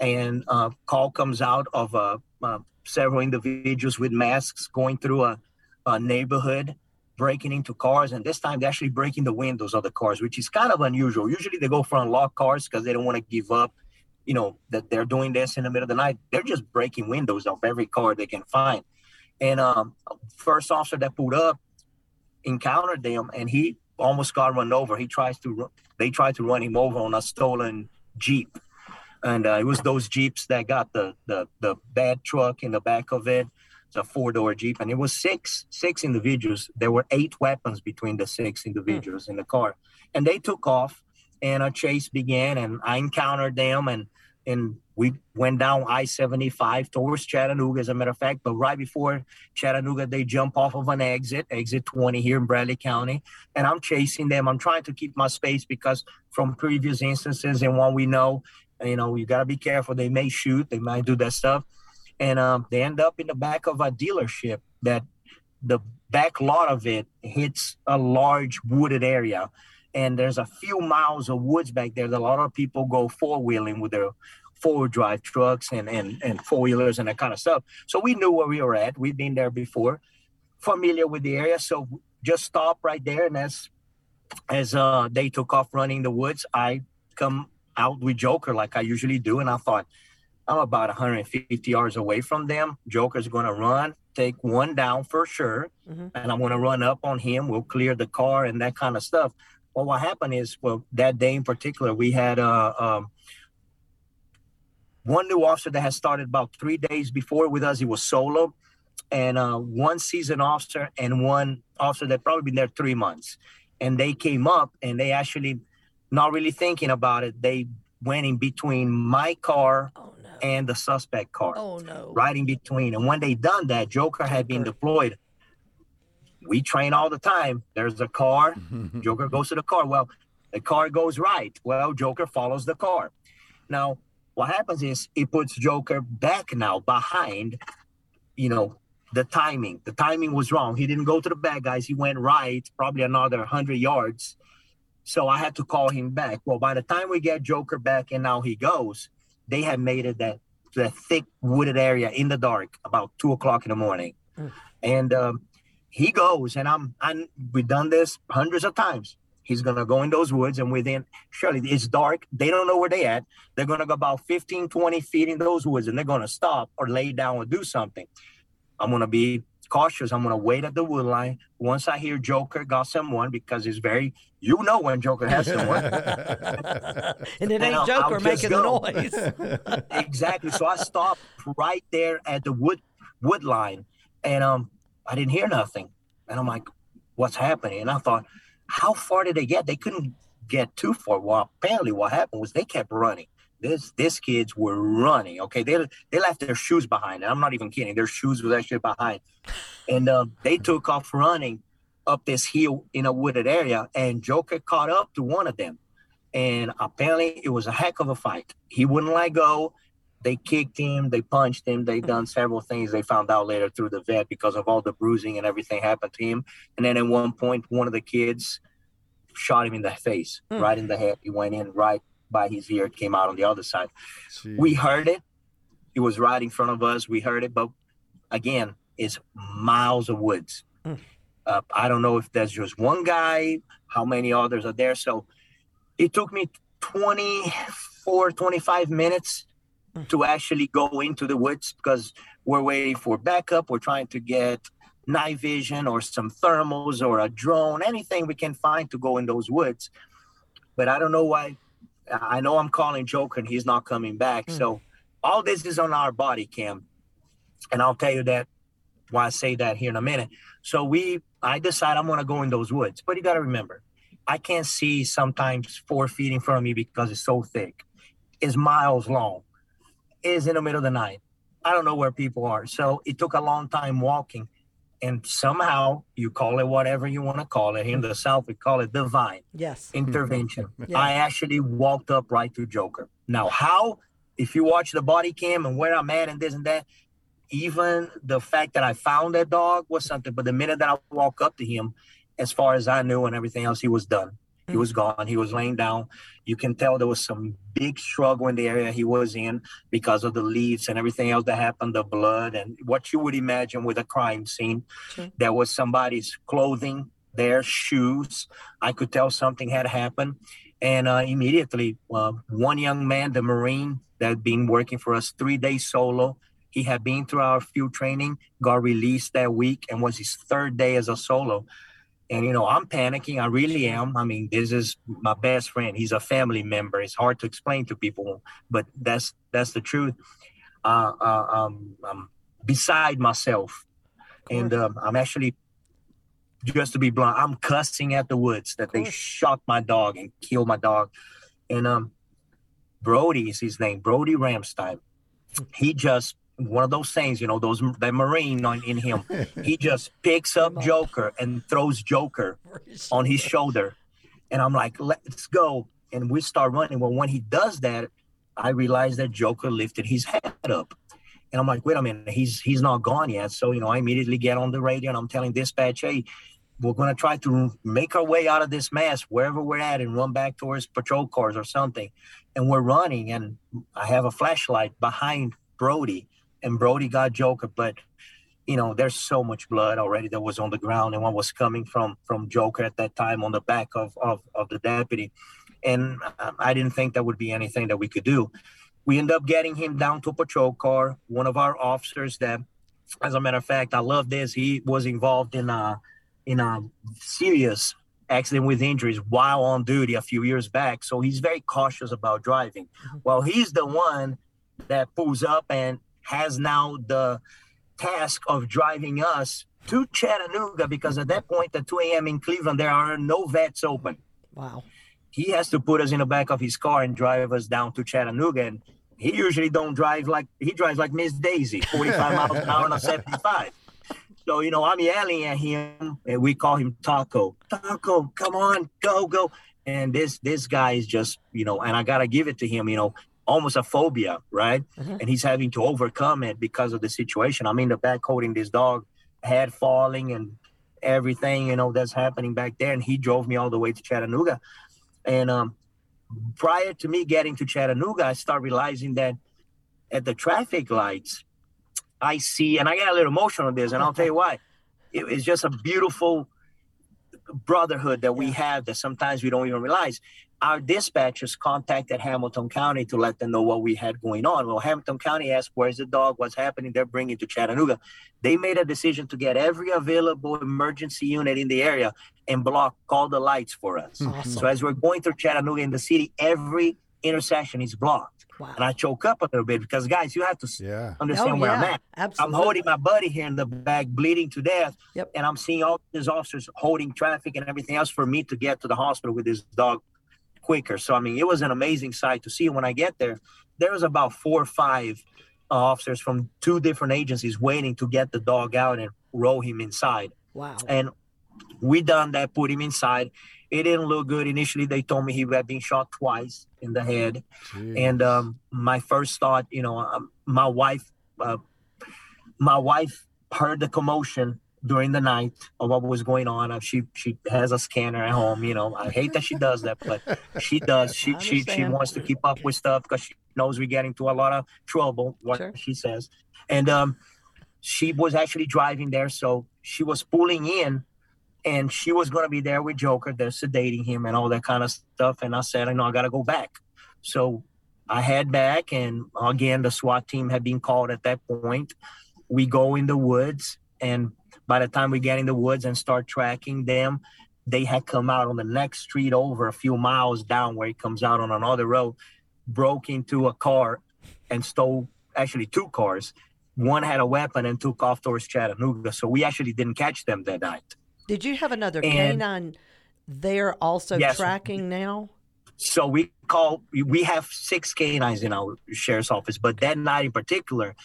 and a uh, call comes out of a, a several individuals with masks going through a, a neighborhood, breaking into cars. And this time they're actually breaking the windows of the cars, which is kind of unusual. Usually they go for unlocked cars because they don't want to give up, you know, that they're doing this in the middle of the night. They're just breaking windows of every car they can find. And um, first officer that pulled up encountered them, and he almost got run over. He tries to, they tried to run him over on a stolen Jeep. And uh, it was those Jeeps that got the, the, the bad truck in the back of it. It's a four-door Jeep. And it was six six individuals. There were eight weapons between the six individuals in the car. And they took off, and a chase began, and I encountered them, and, and we went down I seventy-five towards Chattanooga, as a matter of fact. But right before Chattanooga, they jump off of an exit, exit twenty here in Bradley County, and I'm chasing them. I'm trying to keep my space because from previous instances and what we know, you know, you got to be careful. They may shoot. They might do that stuff. And um, they end up in the back of a dealership that the back lot of it hits a large wooded area. And there's a few miles of woods back there that a lot of people go four-wheeling with their four-wheel drive trucks and, and, and four-wheelers and that kind of stuff. So we knew where we were at. We'd been there before, familiar with the area. So just stop right there. And as, as uh, they took off running the woods, I come out with Joker like I usually do, and I thought I'm about one hundred fifty yards away from them. Joker's gonna run, take one down for sure, mm-hmm. and I'm gonna run up on him. We'll clear the car and that kind of stuff. Well, what happened is, well, that day in particular, we had uh, um, one new officer that had started about three days before with us. He was solo, and uh, one seasoned officer and one officer that probably been there three months, and they came up and they actually. Not really thinking about it, they went in between my car oh, no. and the suspect car. Oh, no. Right in between. And when they done that, Joker had been deployed. We train all the time. There's a car. Joker goes to the car. Well, the car goes right. Well, Joker follows the car. Now, what happens is it puts Joker back now behind, you know, the timing. The timing was wrong. He didn't go to the bad guys. He went right, probably another one hundred yards. So I had to call him back. Well, by the time we get Joker back and now he goes, they had made it that, that thick wooded area in the dark about two o'clock in the morning. Mm. And um, he goes, and I'm, I'm, we've done this hundreds of times. He's going to go in those woods, and within, surely it's dark. They don't know where they at. They're going to go about fifteen, twenty feet in those woods, and they're going to stop or lay down or do something. I'm going to be cautious. I'm going to wait at the wood line. Once I hear Joker got someone, because it's very, you know, when Joker has someone. And it ain't and Joker I'll making the noise. Exactly. So I stopped right there at the wood wood line, and um, I didn't hear nothing. And I'm like, what's happening? And I thought, How far did they get? They couldn't get too far. Well, apparently what happened was they kept running. This, these kids were running, okay? They they left their shoes behind. And I'm not even kidding. Their shoes was actually behind. And uh, they took off running up this hill in a wooded area, and Joker caught up to one of them. And apparently it was a heck of a fight. He wouldn't let go. They kicked him. They punched him. They done several things. They found out later through the vet because of all the bruising and everything happened to him. And then at one point, one of the kids shot him in the face, mm. right in the head. He went in right by his ear. It came out on the other side. Jeez. We heard it. It was right in front of us. We heard it. But again, it's miles of woods. Mm. Uh, I don't know if there's just one guy, how many others are there. So it took me twenty-four, twenty-five minutes to actually go into the woods because we're waiting for backup. We're trying to get night vision or some thermals or a drone, anything we can find to go in those woods. But I don't know why. I know I'm calling Joker and he's not coming back. Mm. So all this is on our body cam. And I'll tell you that why I say that here in a minute. So we, I decide I'm going to go in those woods, but you got to remember, I can't see sometimes four feet in front of me because it's so thick. It's miles long. Is in the middle of the night. I don't know where people are. So it took a long time walking. And somehow you call it whatever you want to call it. In the South, we call it divine yes. intervention. Yes. I actually walked up right to Joker. Now, how, if you watch the body cam and where I'm at and this and that, even the fact that I found that dog was something. But the minute that I walk up to him, as far as I knew and everything else, he was done. He was gone. He was laying down. You can tell there was some big struggle in the area he was in because of the leaves and everything else that happened, the blood and what you would imagine with a crime scene. Okay. There was somebody's clothing, their shoes. I could tell something had happened. And uh, immediately, uh, one young man, the Marine that had been working for us, three-day solo, he had been through our field training, got released that week, and was his third day as a solo. And, you know, I'm panicking. I really am. I mean, this is my best friend. He's a family member. It's hard to explain to people, but that's that's the truth. Uh, uh, um, I'm beside myself. And um, I'm actually, just to be blunt, I'm cussing at the woods that they shot my dog and killed my dog. And um, Brody is his name, Brody Ramstein. He just, one of those things, you know, those that Marine on, in him, he just picks up Joker and throws Joker on his shoulder. And I'm like, let's go. And we start running. Well, when he does that, I realized that Joker lifted his head up. And I'm like, wait a minute, he's he's not gone yet. So, you know, I immediately get on the radio and I'm telling dispatch, hey, we're going to try to make our way out of this mess wherever we're at and run back towards patrol cars or something. And we're running and I have a flashlight behind Brody. And Brody got Joker, but, you know, there's so much blood already that was on the ground and what was coming from from Joker at that time on the back of, of, of the deputy. And I didn't think that would be anything that we could do. We end up getting him down to a patrol car. One of our officers that, as a matter of fact, I love this. He was involved in a, in a serious accident with injuries while on duty a few years back. So he's very cautious about driving. Well, he's the one that pulls up and has now the task of driving us to Chattanooga because at that point at two a.m. in Cleveland, there are no vets open. Wow. He has to put us in the back of his car and drive us down to Chattanooga. And he usually don't drive like, he drives like Miss Daisy, forty-five miles an hour on a seventy-five. So, you know, I'm yelling at him and we call him Taco. Taco, come on, go, go. And this, this guy is just, you know, and I got to give it to him, you know, almost a phobia, right? Mm-hmm. And he's having to overcome it because of the situation. I'm in the back holding this dog, head falling and everything, you know, that's happening back there. And he drove me all the way to Chattanooga. And um, prior to me getting to Chattanooga, I start realizing that at the traffic lights, I see, and I got a little emotional on this, and I'll tell you why. It, it's just a beautiful brotherhood that we have that sometimes we don't even realize. Our dispatchers contacted Hamilton County to let them know what we had going on. Well, Hamilton County asked, where's the dog? What's happening? They're bringing it to Chattanooga. They made a decision to get every available emergency unit in the area and block all the lights for us. Awesome. So as we're going through Chattanooga in the city, every intersection is blocked. Wow. And I choke up a little bit because, guys, you have to yeah. understand oh, where yeah. I'm at. Absolutely. I'm holding my buddy here in the back, bleeding to death, yep. and I'm seeing all these officers holding traffic and everything else for me to get to the hospital with this dog quicker. So, I mean, it was an amazing sight to see. When I get there, there was about four or five uh, officers from two different agencies waiting to get the dog out and roll him inside. Wow. And we done that, put him inside. It didn't look good. Initially, they told me he had been shot twice in the head. Jeez. And um, my first thought, you know, um, my wife, uh, my wife heard the commotion during the night of what was going on. She she has a scanner at home. You know, I hate that she does that, but she does. She she, she wants to keep up with stuff because she knows we're getting into a lot of trouble, what sure. she says. And um, she was actually driving there, so she was pulling in. And she was going to be there with Joker. They're sedating him and all that kind of stuff. And I said, I know I got to go back. So I head back. And again, the SWAT team had been called at that point. We go in the woods. And by the time we get in the woods and start tracking them, they had come out on the next street over a few miles down where it comes out on another road, broke into a car and stole actually two cars. One had a weapon and took off towards Chattanooga. So we actually didn't catch them that night. Did you have another and, canine there also yes. tracking now? So we call, we have six canines in our sheriff's office, but that night in particular,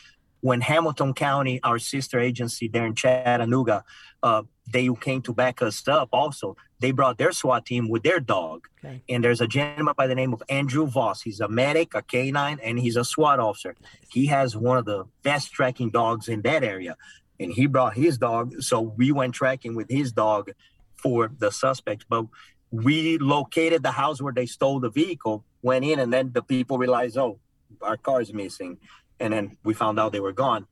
when Hamilton County, our sister agency there in Chattanooga, uh, they came to back us up also. They brought their SWAT team with their dog. Okay. And there's a gentleman by the name of Andrew Voss. He's a medic, a canine, and he's a SWAT officer. He has one of the best tracking dogs in that area. And he brought his dog, so we went tracking with his dog for the suspect. But we located the house where they stole the vehicle, went in, and then the people realized, oh, our car's missing. And then we found out they were gone.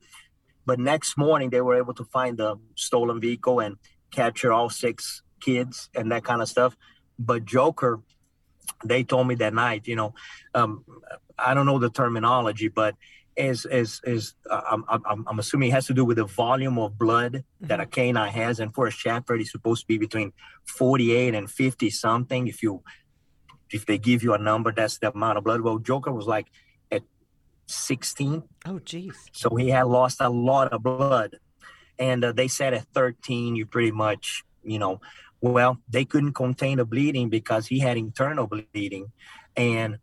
But next morning, they were able to find the stolen vehicle and capture all six kids and that kind of stuff. But Joker, they told me that night, you know, um, I don't know the terminology, but Is is is uh, I'm I'm I'm assuming it has to do with the volume of blood that a canine has, and for a shepherd, it's supposed to be between forty-eight and fifty something. If you if they give you a number, that's the amount of blood. Well, Joker was like at sixteen. Oh, geez. So he had lost a lot of blood, and uh, they said at thirteen, you pretty much, you know, well, they couldn't contain the bleeding because he had internal bleeding, and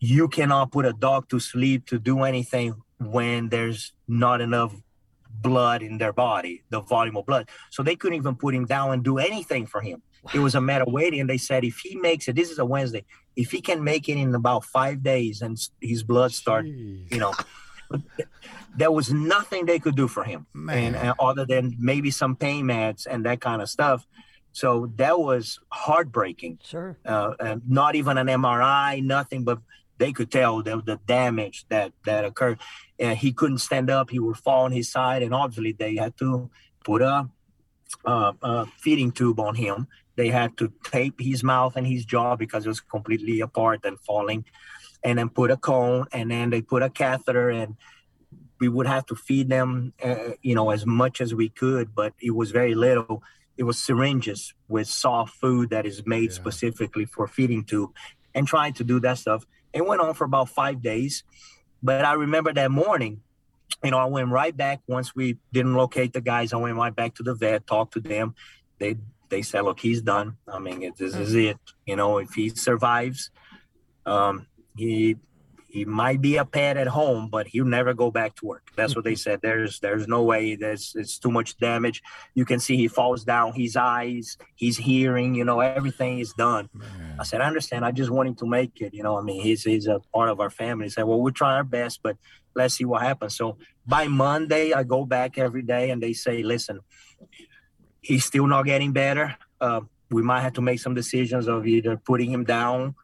you cannot put a dog to sleep to do anything when there's not enough blood in their body, the volume of blood. So they couldn't even put him down and do anything for him. Wow. It was a matter of waiting. And they said, if he makes it, this is a Wednesday, if he can make it in about five days and his blood start, Jeez. you know, there was nothing they could do for him. Man. And, and other than maybe some pain meds and that kind of stuff. So that was heartbreaking. Sure. Uh, and not even an M R I, nothing, but they could tell the, the damage that, that occurred. And he couldn't stand up. He would fall on his side. And obviously they had to put a, uh, a feeding tube on him. They had to tape his mouth and his jaw because it was completely apart and falling. And then put a cone. And then they put a catheter. And we would have to feed them, uh, you know, as much as we could. But it was very little. It was syringes with soft food that is made yeah. specifically for feeding tube, and trying to do that stuff. It went on for about five days. But I remember that morning, you know, I went right back. Once we didn't locate the guys, I went right back to the vet, talked to them. They they said, look, he's done. I mean, it, this is it. You know, if he survives, um, he he might be a pet at home, but he'll never go back to work. That's what they said. There's there's no way. There's, it's too much damage. You can see he falls down, his eyes, his hearing, you know, everything is done. Man. I said, I understand. I just want him to make it. You know, I mean, he's, he's a part of our family. He said, well, we'll try our best, but let's see what happens. So by Monday, I go back every day and they say, listen, he's still not getting better. Uh, we might have to make some decisions of either putting him down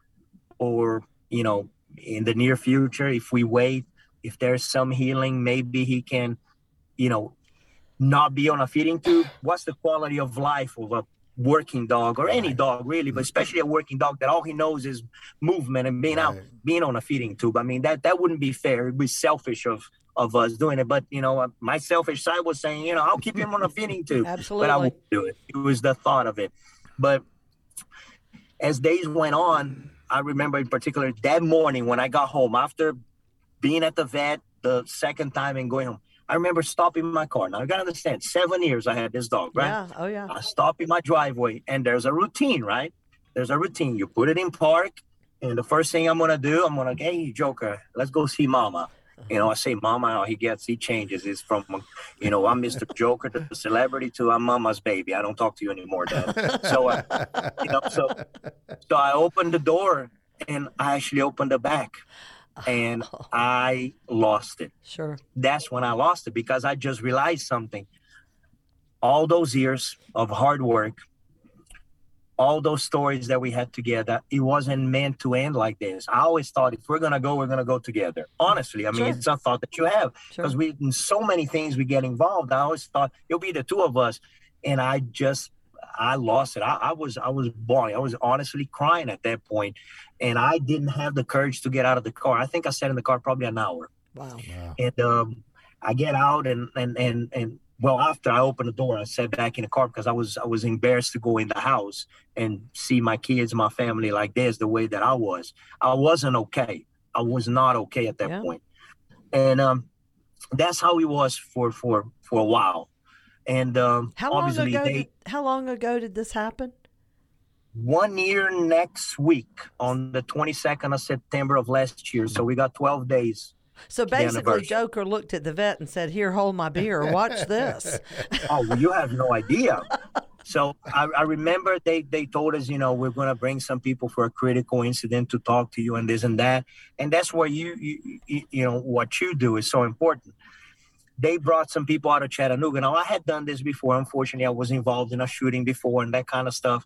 or, you know, in the near future, if we wait, if there's some healing, maybe he can, you know, not be on a feeding tube. What's the quality of life of a working dog or any dog really, but especially a working dog that all he knows is movement and being right. out, being on a feeding tube. I mean, that, that wouldn't be fair. It'd be selfish of, of us doing it. But, you know, my selfish side was saying, you know, I'll keep him on a feeding tube. Absolutely. But I won't do it. It was the thought of it. But as days went on, I remember in particular that morning when I got home after being at the vet the second time and going home, I remember stopping my car. Now, you got to understand, seven years I had this dog, right? Yeah. Oh, yeah. I stop in my driveway, and there's a routine, right? There's a routine. You put it in park, and the first thing I'm going to do, I'm going to, hey, Joker, let's go see Mama. You know, I say Mama, or he gets, he changes. He's from, you know, I'm Mister Joker, the celebrity, to I'm Mama's baby. I don't talk to you anymore, Dad. So, uh, you know, so, so I opened the door, and I actually opened the back. And oh. I lost it. Sure. That's when I lost it, because I just realized something. All those years of hard work, all those stories that we had together, it wasn't meant to end like this. I always thought if we're going to go, we're going to go together. Honestly, I mean, sure. It's a thought that you have. Because sure. we in so many things we get involved. I always thought it'll be the two of us. And I just, I lost it. I, I was, I was bawling. I was honestly crying at that point. And I didn't have the courage to get out of the car. I think I sat in the car probably an hour. Wow. wow. And um, I get out and, and, and, and, well, after I opened the door, I sat back in the car because I was, I was embarrassed to go in the house and see my kids, my family like this, the way that I was. I wasn't okay. I was not okay at that yeah. point. And um, that's how it was for, for, for a while. And um, how long ago? They, did, how long ago did this happen? One year next week on the twenty-second of September of last year. So we got twelve days. So basically, Joker looked at the vet and said, "Here, hold my beer. Watch this." Oh, well, you have no idea. So I, I remember they, they told us, you know, we're going to bring some people for a critical incident to talk to you and this and that, and that's where you you, you, you know what you do is so important. They brought some people out of Chattanooga. Now, I had done this before. Unfortunately, I was involved in a shooting before and that kind of stuff.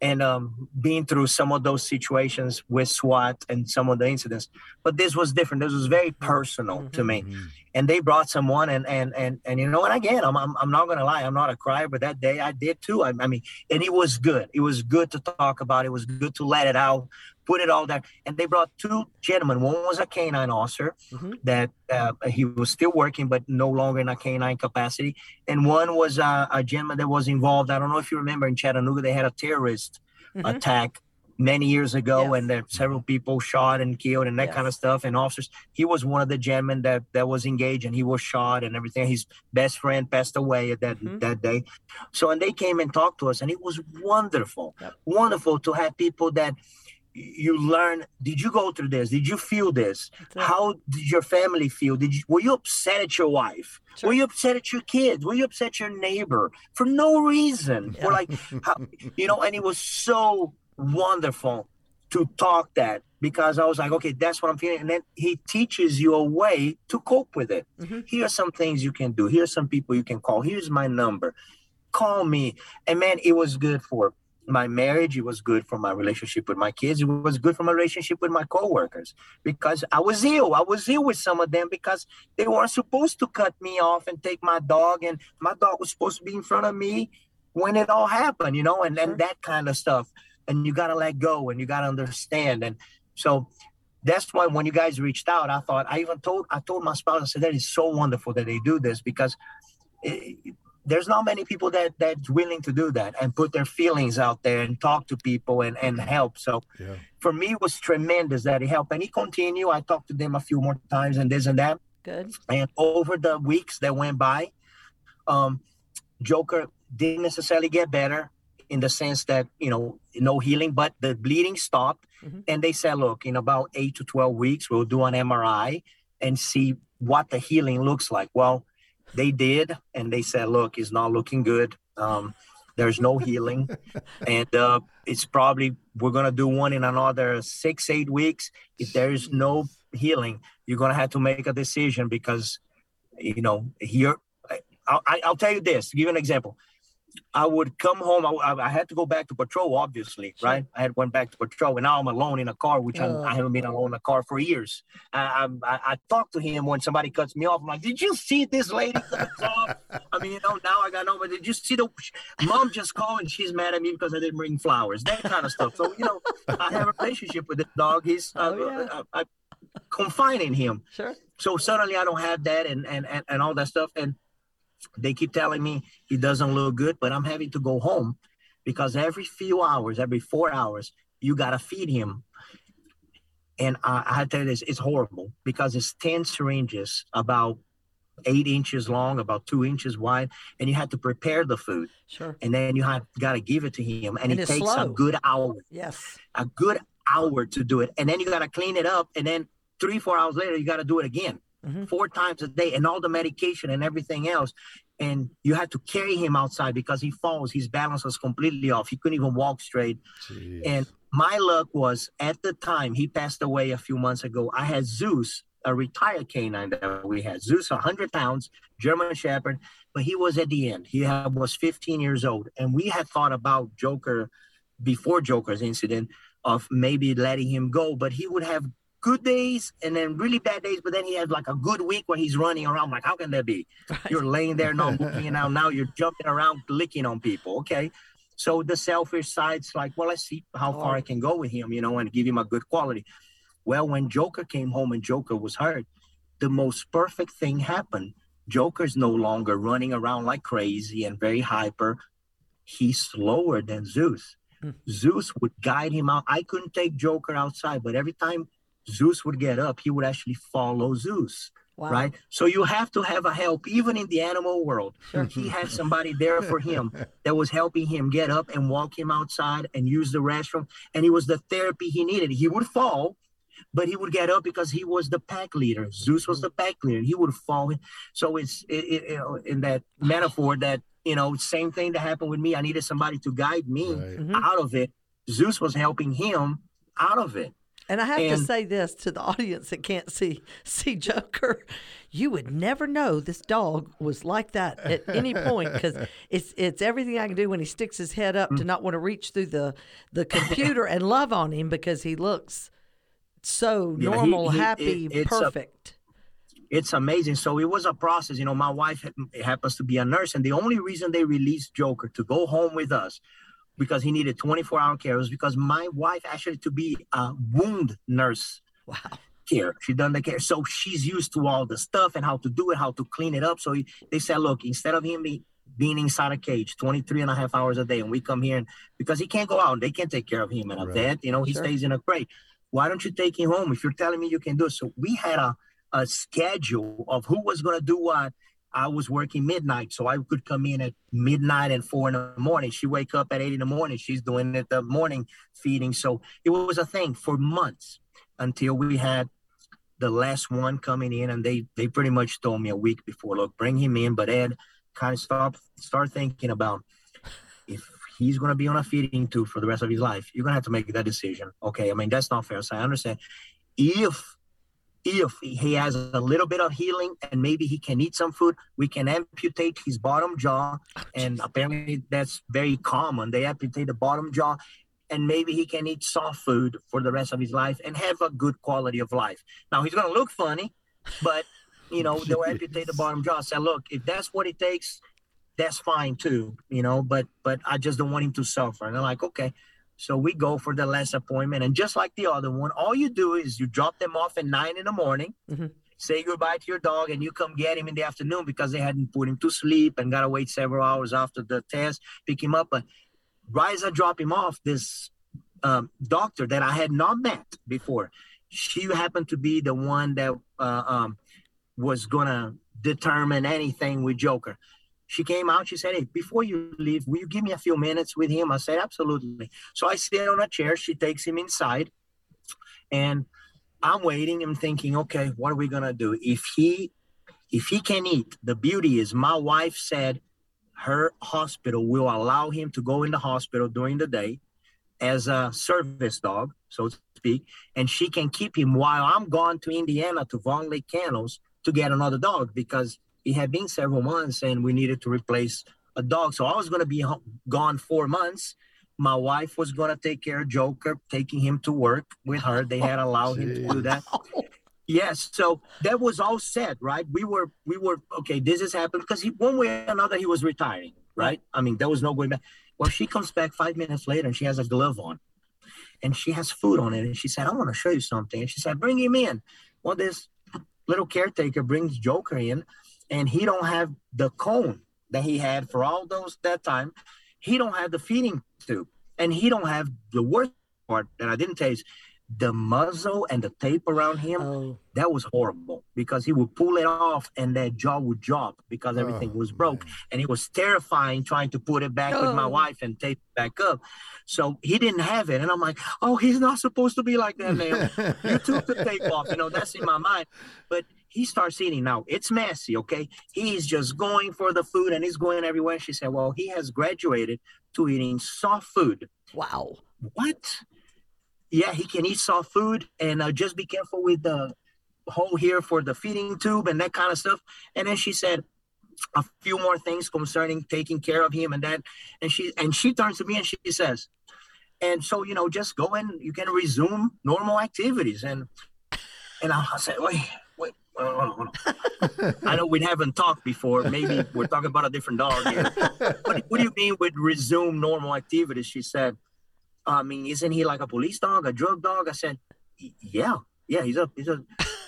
And um, being through some of those situations with SWAT and some of the incidents. But this was different. This was very personal mm-hmm. to me. Mm-hmm. And they brought someone. And, and, and, and you know, and again, I'm I'm, I'm not going to lie. I'm not a crier. But that day I did, too. I, I mean, and it was good. It was good to talk about. It was good to let it out, put it all down. And they brought two gentlemen. One was a canine officer mm-hmm. that uh, he was still working, but no longer in a canine capacity. And one was uh, a gentleman that was involved. I don't know if you remember in Chattanooga, they had a terrorist mm-hmm. attack many years ago. Yes. And there several people shot and killed and that yes. kind of stuff. And officers, he was one of the gentlemen that, that was engaged, and he was shot and everything. His best friend passed away that, mm-hmm. that day. So, and they came and talked to us, and it was wonderful, yep. wonderful to have people that, you learn, did you go through this? Did you feel this? How did your family feel? Did you, were you upset at your wife? Sure. Were you upset at your kids? Were you upset at your neighbor? For no reason. Yeah. Or like, how, you know, and it was so wonderful to talk that because I was like, okay, that's what I'm feeling. And then he teaches you a way to cope with it. Mm-hmm. Here's some things you can do. Here's some people you can call. Here's my number. Call me. And man, it was good for my marriage. It was good for my relationship with my kids. It was good for my relationship with my coworkers because I was ill. I was ill with some of them because they weren't supposed to cut me off and take my dog. And my dog was supposed to be in front of me when it all happened, you know, and then that kind of stuff. And you got to let go and you got to understand. And so that's why when you guys reached out, I thought, I even told, I told my spouse, I said, that is so wonderful that they do this because it, there's not many people that that's willing to do that and put their feelings out there and talk to people and, and help. So yeah. for me, it was tremendous that it helped. And he continued. I talked to them a few more times and this and that. Good. And over the weeks that went by, um, Joker didn't necessarily get better in the sense that, you know, no healing, but the bleeding stopped. Mm-hmm. And they said, look, in about eight to twelve weeks, we'll do an M R I and see what the healing looks like. Well, they did, and they said, look, it's not looking good. Um, there's no healing. And uh, it's probably, we're going to do one in another six, eight weeks. If there's no healing, you're going to have to make a decision because, you know, here, I, I, I'll tell you this, to give you an example. I would come home. I, I had to go back to patrol, obviously, sure. right? I had went back to patrol, and now I'm alone in a car, which oh. I haven't been alone in a car for years. I, I, I talk to him when somebody cuts me off. I'm like, did you see this lady from the club? I mean, you know, now I got nobody. Did you see the mom just called, and she's mad at me because I didn't bring flowers? That kind of stuff. So, you know, I have a relationship with the dog. He's uh, oh, yeah. I, I, I confide in him. Sure. So suddenly I don't have that and, and, and, and all that stuff. And they keep telling me he doesn't look good, but I'm having to go home because every few hours, every four hours, you got to feed him. And I, I tell you this, it's horrible because it's ten syringes, about eight inches long, about two inches wide, and you have to prepare the food. Sure. And then you have got to give it to him, and, and it takes slow. a good hour. Yes. A good hour to do it, and then you got to clean it up, and then three, four hours later, you got to do it again, mm-hmm. four times a day, and all the medication and everything else. And you had to carry him outside because he falls. His balance was completely off. He couldn't even walk straight. Jeez. And my luck was, at the time, he passed away a few months ago, I had Zeus, a retired canine that we had. Zeus, one hundred pounds, German Shepherd, but he was at the end. He had, was fifteen years old. And we had thought about Joker, before Joker's incident, of maybe letting him go, but he would have good days and then really bad days, but then he has like a good week where he's running around. Like, how can that be? Right. You're laying there, not moving, and now you're jumping around, licking on people. Okay. So the selfish side's like, well, let's see how oh. far I can go with him, you know, and give him a good quality. Well, when Joker came home and Joker was hurt, the most perfect thing happened. Joker's no longer running around like crazy and very hyper. He's slower than Zeus. Hmm. Zeus would guide him out. I couldn't take Joker outside, but every time Zeus would get up, he would actually follow Zeus, wow. right? So you have to have a help, even in the animal world. Sure. He had somebody there for him that was helping him get up and walk him outside and use the restroom, and it was the therapy he needed. He would fall, but he would get up because he was the pack leader. Zeus was the pack leader. He would fall. So it's it, it, in that metaphor that, you know, same thing that happened with me. I needed somebody to guide me right. mm-hmm. out of it. Zeus was helping him out of it. And I have and, to say this to the audience that can't see see Joker, you would never know this dog was like that at any point, because it's it's everything I can do when he sticks his head up to not want to reach through the, the computer and love on him because he looks so yeah, normal, he, he, happy, it, it's perfect. A, it's amazing. So it was a process. You know, my wife happens to be a nurse, and the only reason they released Joker to go home with us, because he needed twenty-four hour care, it was because my wife actually to be a wound nurse wow. care. She done the care. So she's used to all the stuff and how to do it, how to clean it up. So he, they said, look, instead of him be, being inside a cage twenty-three and a half hours a day, and we come here, and because he can't go out, they can't take care of him. And right. a vet, you know, he sure. stays in a crate. Why don't you take him home if you're telling me you can do it? So we had a, a schedule of who was going to do what. I was working midnight, so I could come in at midnight and four in the morning. She wake up at eight in the morning. She's doing it the morning feeding. So it was a thing for months until we had the last one coming in, and they they pretty much told me a week before, look, bring him in. But Ed, kind of stop, start thinking about if he's going to be on a feeding tube for the rest of his life, you're going to have to make that decision. Okay, I mean, that's not fair. So I understand. If If he has a little bit of healing and maybe he can eat some food, we can amputate his bottom jaw. And apparently that's very common. They amputate the bottom jaw, and maybe he can eat soft food for the rest of his life and have a good quality of life. Now, he's going to look funny, but, you know, they'll amputate the bottom jaw. I said, look, if that's what it takes, that's fine too, you know, but but I just don't want him to suffer. And they're like, okay. So we go for the last appointment. And just like the other one, all you do is you drop them off at nine in the morning, mm-hmm. say goodbye to your dog, and you come get him in the afternoon because they hadn't put him to sleep and got to wait several hours after the test, pick him up. But right as I drop him off, this um, doctor that I had not met before, she happened to be the one that uh, um, was going to determine anything with Joker. She came out, she said, hey, before you leave, will you give me a few minutes with him? I said, absolutely. So I sit on a chair, she takes him inside, and I'm waiting and thinking, okay, what are we going to do? If he, if he can eat, the beauty is my wife said her hospital will allow him to go in the hospital during the day as a service dog, so to speak, and she can keep him while I'm gone to Indiana to Vaughn Lake Kennels to get another dog, because it had been several months and we needed to replace a dog. So I was going to be home, gone four months. My wife was going to take care of Joker, taking him to work with her. They had allowed oh, him to do that. Yes. So that was all set, right? We were, we were, okay, this has happened because he, one way or another, he was retiring, right? I mean, there was no going back. Well, she comes back five minutes later and she has a glove on and she has food on it. And she said, I want to show you something. And she said, bring him in. Well, this little caretaker brings Joker in, and he don't have the cone that he had for all those that time. He don't have the feeding tube, and he don't have the worst part that I didn't taste, the muzzle and the tape around him, oh. that was horrible because he would pull it off and that jaw would drop because everything oh, was broke. Man. And it was terrifying trying to put it back oh. with my wife and tape it back up. So he didn't have it. And I'm like, oh, he's not supposed to be like that, man. You took the tape off. You know, that's in my mind. But he starts eating. Now, it's messy, okay? He's just going for the food and he's going everywhere. She said, well, he has graduated to eating soft food. Wow. What? Yeah, he can eat soft food, and uh, just be careful with the hole here for the feeding tube and that kind of stuff. And then she said a few more things concerning taking care of him and that. And she and she turns to me and she says, and so, you know, just go and you can resume normal activities. And and I said, wait, wait, hold on, hold on. I know we haven't talked before. Maybe we're talking about a different dog here. What, what do you mean with resume normal activities? She said, I mean, isn't he like a police dog, a drug dog? I said, yeah, yeah, he's a, he's a,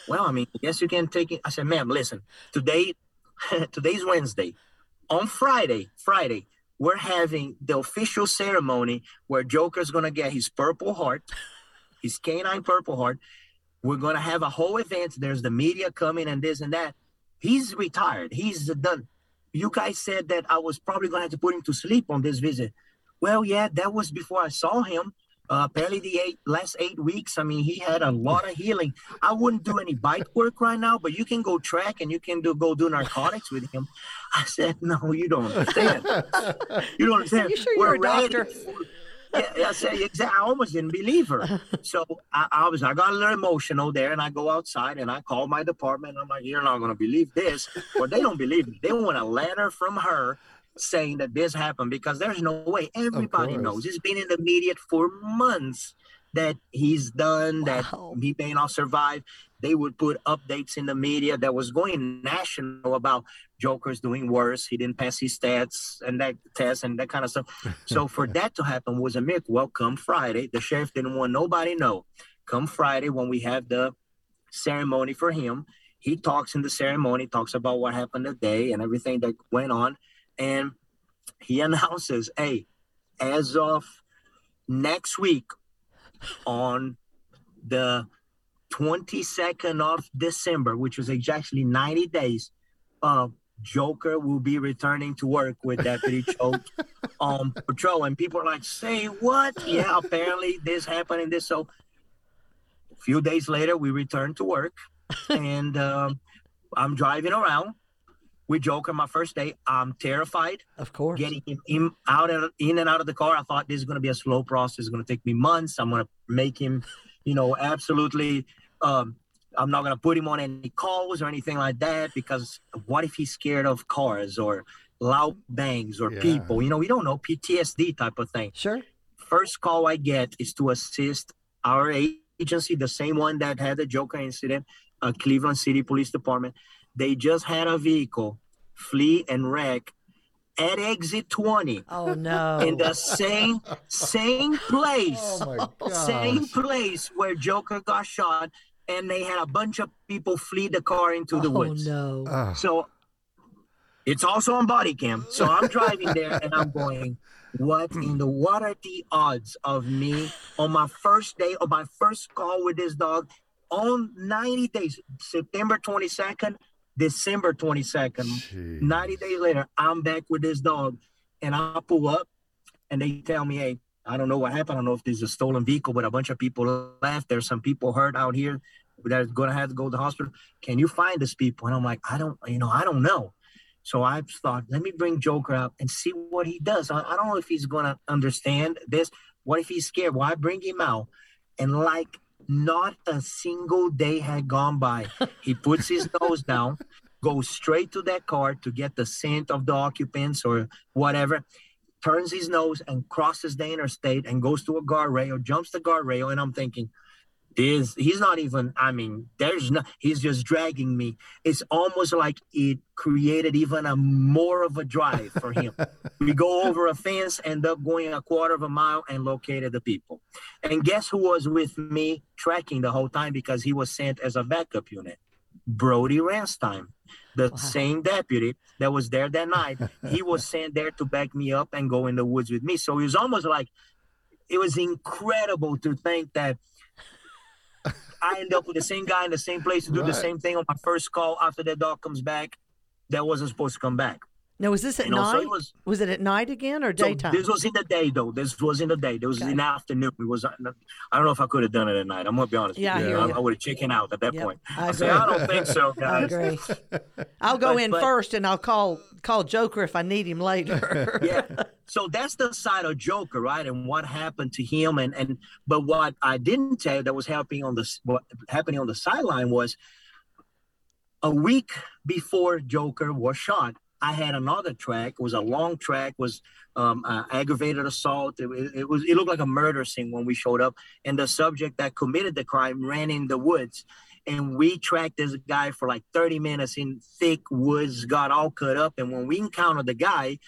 well, I mean, yes, you can take it. I said, ma'am, listen, today, today's Wednesday. On Friday, Friday, we're having the official ceremony where Joker's going to get his Purple Heart, his canine Purple Heart. We're going to have a whole event. There's the media coming and this and that. He's retired. He's done. You guys said that I was probably going to have to put him to sleep on this visit. Well, yeah, that was before I saw him. Uh, apparently the eight, last eight weeks, I mean, he had a lot of healing. I wouldn't do any bite work right now, but you can go track and you can do go do narcotics with him. I said, no, you don't understand. You don't understand. You sure you're a doctor? Yeah, I said, exactly. I almost didn't believe her. So I, I was, I got a little emotional there, and I go outside and I call my department. And I'm like, you're not going to believe this. Well, they don't believe me. They want a letter from her saying that this happened, because there's no way. Everybody knows. It's been in the media for months that he's done, wow. that he may not survive. They would put updates in the media that was going national about Joker's doing worse. He didn't pass his stats and that test and that kind of stuff. So for that to happen was a miracle. Well, come Friday, the sheriff didn't want nobody to know. Come Friday when we have the ceremony for him, he talks in the ceremony, talks about what happened today and everything that went on. And he announces, hey, as of next week on the twenty-second of December, which was exactly ninety days, uh, Joker will be returning to work with Deputy Choke on um, patrol. And people are like, say what? Yeah, apparently this happened and this. So a few days later, we returned to work. And uh, I'm driving around with Joker my first day. I'm terrified. Of course. Getting him in, out of, in and out of the car. I thought this is going to be a slow process. It's going to take me months. I'm going to make him, you know, absolutely. Um, I'm not going to put him on any calls or anything like that, because what if he's scared of cars or loud bangs or yeah. people? You know, we don't know. P T S D type of thing. Sure. First call I get is to assist our agency, the same one that had the Joker incident, uh, Cleveland City Police Department. They just had a vehicle flee and wreck at Exit twenty. Oh, no. In the same same place. Oh, my gosh. Same place where Joker got shot, and they had a bunch of people flee the car into the oh, woods. Oh, no. Uh. So it's also on body cam. So I'm driving there, and I'm going, what in the what are the odds of me on my first day of my first call with this dog on ninety days, September twenty-second, December twenty-second, jeez. ninety days later, I'm back with this dog, and I pull up, and they tell me, hey, I don't know what happened. I don't know if this is a stolen vehicle, but a bunch of people left. There's some people hurt out here that are going to have to go to the hospital. Can you find these people? And I'm like, I don't, you know, I don't know. So I thought, let me bring Joker up and see what he does. I, I don't know if he's going to understand this. What if he's scared? Well, I bring him out, and like, not a single day had gone by. He puts his nose down, goes straight to that car to get the scent of the occupants or whatever, turns his nose and crosses the interstate and goes to a guardrail, jumps the guardrail, and I'm thinking, this, he's not even, I mean, there's no, he's just dragging me. It's almost like it created even a more of a drive for him. We go over a fence, end up going a quarter of a mile, and located the people. And guess who was with me tracking the whole time, because he was sent as a backup unit? Brody Ramstein, the wow. same deputy that was there that night. He was sent there to back me up and go in the woods with me. So he was almost like, it was incredible to think that I end up with the same guy in the same place to do right. the same thing on my first call after that dog comes back that wasn't supposed to come back. Now, was this at you night? Know, so it was, was it at night again or daytime? So this was in the day, though. This was in the day. This was okay. in the afternoon. It was. I don't know if I could have done it at night. I'm going to be honest yeah, with you. Yeah. I, I would have chickened out at that yep. point. I, I said, I don't think so, guys. I agree. I'll go but, in but, first, and I'll call call Joker if I need him later. yeah. So that's the side of Joker, right, and what happened to him. And, and But what I didn't tell you that was happening on the, what happening on the sideline was a week before Joker was shot, I had another track. It was a long track. It was um, uh, aggravated assault. It, it was. It looked like a murder scene when we showed up. And the subject that committed the crime ran in the woods, and we tracked this guy for like thirty minutes in thick woods. Got all cut up. And when we encountered the guy,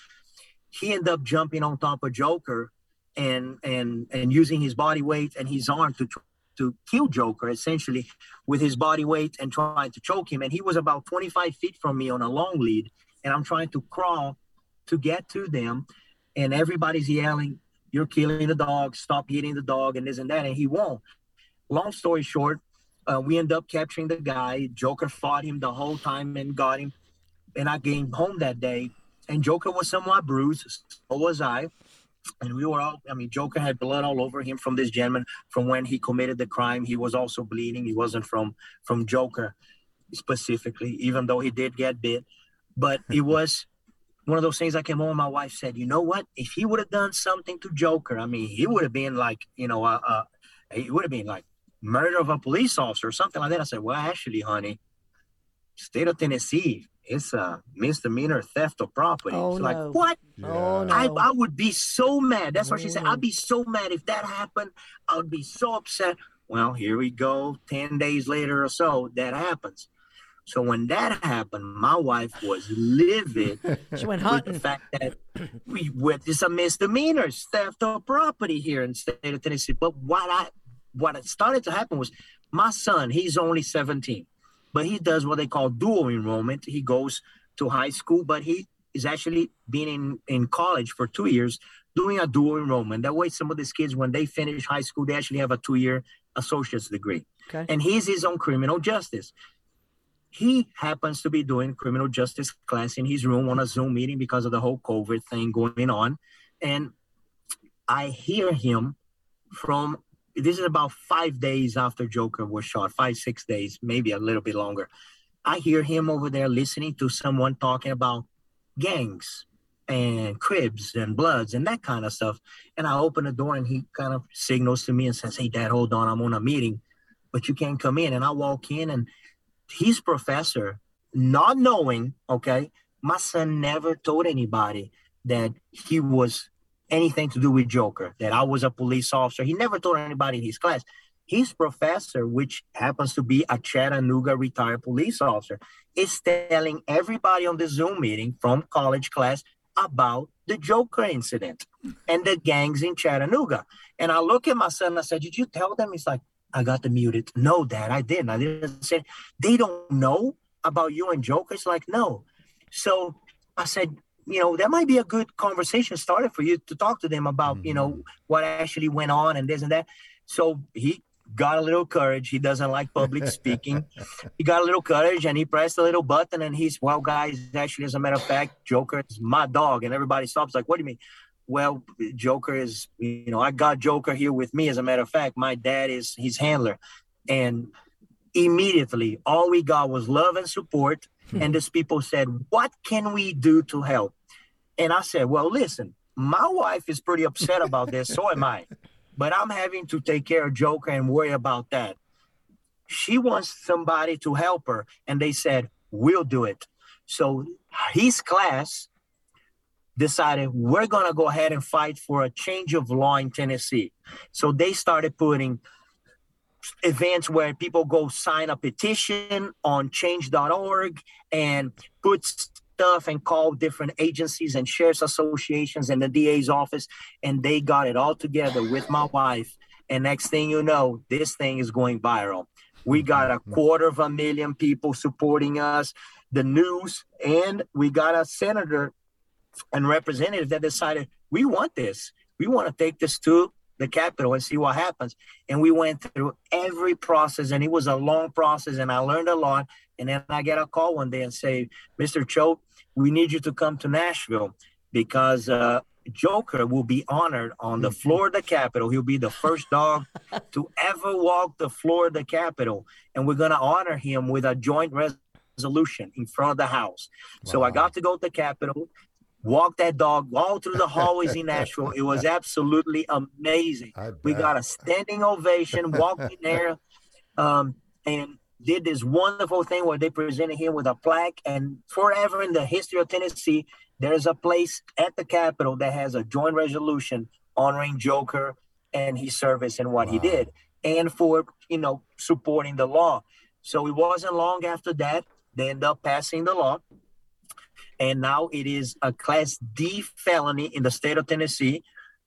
he ended up jumping on top of Joker, and and and using his body weight and his arm to tr- to kill Joker, essentially, with his body weight, and trying to choke him. And he was about twenty-five feet from me on a long lead. And I'm trying to crawl to get to them. And everybody's yelling, you're killing the dog, stop hitting the dog, and this and that. And he won't. Long story short, uh, we end up capturing the guy. Joker fought him the whole time and got him. And I came home that day. And Joker was somewhat bruised. So was I. And we were all, I mean, Joker had blood all over him from this gentleman. From when he committed the crime, he was also bleeding. He wasn't from, from Joker specifically, even though he did get bit. But it was one of those things. I came home and my wife said, you know what? If he would have done something to Joker, I mean, he would have been like, you know, uh, uh, it would have been like murder of a police officer or something like that. I said, well, actually, honey, state of Tennessee, it's a misdemeanor theft of property. Oh, She's no. like, what? Yeah. Oh, no. I, I would be so mad. That's what she said. I'd be so mad if that happened. I would be so upset. Well, here we go. Ten days later or so, that happens. So when that happened, my wife was livid. She went hunting. The fact that we with this a misdemeanor, theft of property here in the state of Tennessee. But what I what started to happen was my son, he's only seventeen, but he does what they call dual enrollment. He goes to high school, but he is actually been in, in college for two years doing a dual enrollment. That way, some of these kids, when they finish high school, they actually have a two-year associate's degree. Okay. And he's his own criminal justice. He happens to be doing criminal justice class in his room on a Zoom meeting because of the whole COVID thing going on. And I hear him from, this is about five days after Joker was shot, five, six days, maybe a little bit longer. I hear him over there listening to someone talking about gangs and cribs and bloods and that kind of stuff. And I open the door and he kind of signals to me and says, hey, Dad, hold on, I'm on a meeting, but you can't come in. And I walk in and his professor, not knowing, okay, my son never told anybody that he was anything to do with Joker, that I was a police officer. He never told anybody in his class. His professor, which happens to be a Chattanooga retired police officer, is telling everybody on the Zoom meeting from college class about the Joker incident and the gangs in Chattanooga. And I look at my son and I said, did you tell them? He's like, I got them muted. No, Dad, I didn't. I didn't say, they don't know about you and Joker. It's like, no. So I said, you know, that might be a good conversation starter for you to talk to them about, mm-hmm. you know, what actually went on and this and that. So he got a little courage. He doesn't like public speaking. He got a little courage and he pressed a little button and he's, well, guys, actually, as a matter of fact, Joker is my dog. And everybody stops like, what do you mean? Well, Joker is, you know, I got Joker here with me. As a matter of fact, my dad is his handler. And immediately, all we got was love and support. Hmm. And these people said, what can we do to help? And I said, well, listen, my wife is pretty upset about this. So am I. But I'm having to take care of Joker and worry about that. She wants somebody to help her. And they said, we'll do it. So his class decided we're going to go ahead and fight for a change of law in Tennessee. So they started putting events where people go sign a petition on change dot org and put stuff and call different agencies and sheriff's associations and the D A's office. And they got it all together with my wife. And next thing you know, this thing is going viral. We got a quarter of a million people supporting us, the news, and we got a senator and representative that decided we want this. We want to take this to the Capitol and see what happens. And we went through every process, and it was a long process, and I learned a lot. And then I get a call one day and say, Mister Cho, we need you to come to Nashville because uh, Joker will be honored on the floor of the Capitol. He'll be the first dog to ever walk the floor of the Capitol. And we're going to honor him with a joint resolution in front of the House. Wow. So I got to go to the Capitol, walk that dog all through the hallways in Nashville. It was absolutely amazing. We got a standing ovation, walked in there, um, and did this wonderful thing where they presented him with a plaque. And forever in the history of Tennessee, there's a place at the Capitol that has a joint resolution honoring Joker and his service and what wow. he did, and for, you know, supporting the law. So it wasn't long after that, they ended up passing the law. And now it is a Class D felony in the state of Tennessee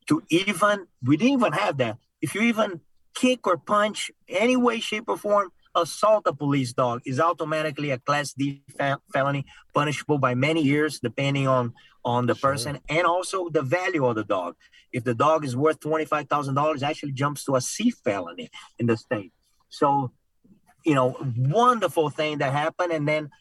to even, we didn't even have that. If you even kick or punch any way, shape, or form, assault a police dog is automatically a Class D fel- felony, punishable by many years, depending on, on the sure. person and also the value of the dog. If the dog is worth twenty-five thousand dollars, it actually jumps to a C felony in the state. So, you know, wonderful thing that happened. And then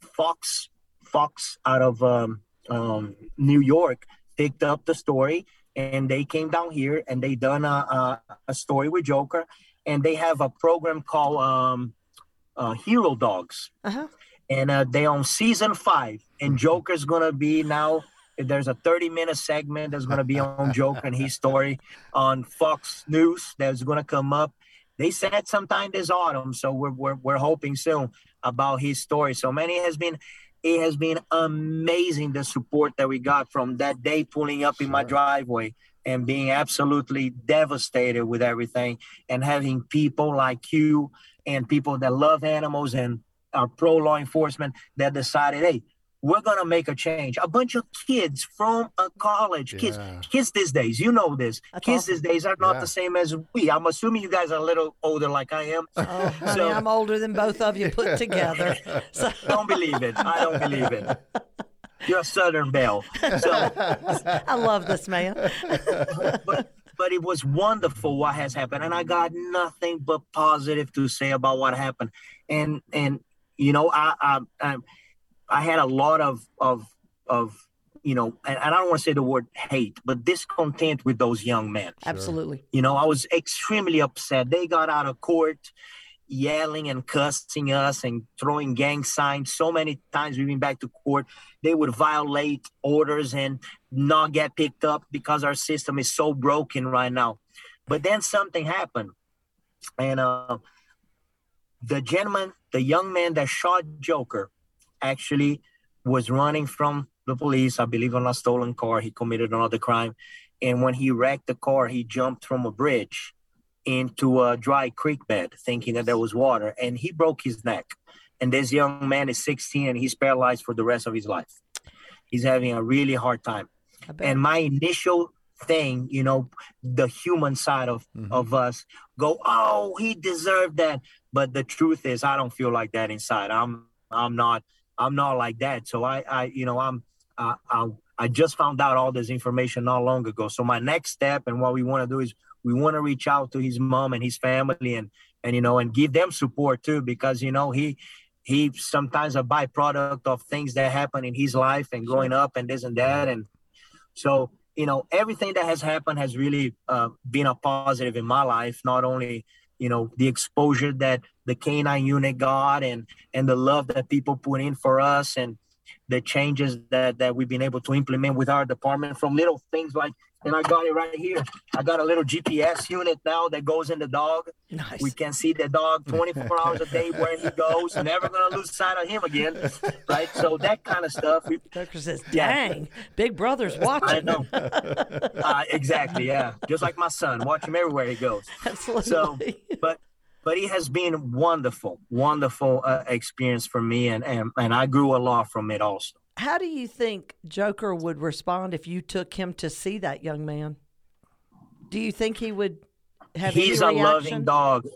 Fox, Fox out of um, um, New York picked up the story, and they came down here and they done a, a, a story with Joker. And they have a program called um, uh, Hero Dogs. Uh-huh. And uh, they're on season five. And Joker's going to be now, there's a thirty-minute segment that's going to be on Joker and his story on Fox News that's going to come up. They said sometime this autumn, so we're, we're we're hoping soon about his story. So, man, it has been, it has been amazing, the support that we got from that day pulling up sure. in my driveway and being absolutely devastated with everything, and having people like you and people that love animals and are pro-law enforcement that decided, hey, we're going to make a change. A bunch of kids from a college, yeah. kids, kids these days, you know this, That's kids awesome. These days are not yeah. the same as we. I'm assuming you guys are a little older like I am. Oh, honey, so, I'm older than both of you put together. So. Don't believe it. I don't believe it. You're a Southern Belle. So, I love this, man. but, but it was wonderful what has happened. And I got nothing but positive to say about what happened. And, and you know, I I, I, I had a lot of, of, of you know, and, and I don't want to say the word hate, but discontent with those young men. Absolutely. You know, I was extremely upset. They got out of court yelling and cussing us and throwing gang signs. So many times we've been back to court, they would violate orders and not get picked up because our system is so broken right now. But then something happened. And uh, the gentleman, the young man that shot Joker actually was running from the police, I believe, on a stolen car. He committed another crime. And when he wrecked the car, he jumped from a bridge into a dry creek bed, thinking that there was water, and he broke his neck. And this young man is sixteen, and he's paralyzed for the rest of his life. He's having a really hard time. And my initial thing, you know, the human side of, mm-hmm. of us go, oh, he deserved that. But the truth is, I don't feel like that inside. I'm, I'm not, I'm not like that. So I, I, you know, I'm, I, I, I just found out all this information not long ago. So my next step and what we want to do is we want to reach out to his mom and his family and, and, you know, and give them support too, because, you know, he, he sometimes a byproduct of things that happen in his life and growing up and this and that. And so, you know, everything that has happened has really uh, been a positive in my life. Not only, you know, the exposure that the canine unit got and, and the love that people put in for us and the changes that, that we've been able to implement with our department, from little things like, and I got it right here. I got a little G P S unit now that goes in the dog. Nice. We can see the dog twenty-four hours a day where he goes. Never going to lose sight of him again, right? So that kind of stuff. Tucker says, dang, yeah. Big Brother's watching. I know. Uh, exactly, yeah. Just like my son. Watch him everywhere he goes. Absolutely. So, but but it has been wonderful, wonderful uh, experience for me, and, and, and I grew a lot from it also. How do you think Joker would respond if you took him to see that young man? Do you think he would have He's any reaction? He's a loving dog.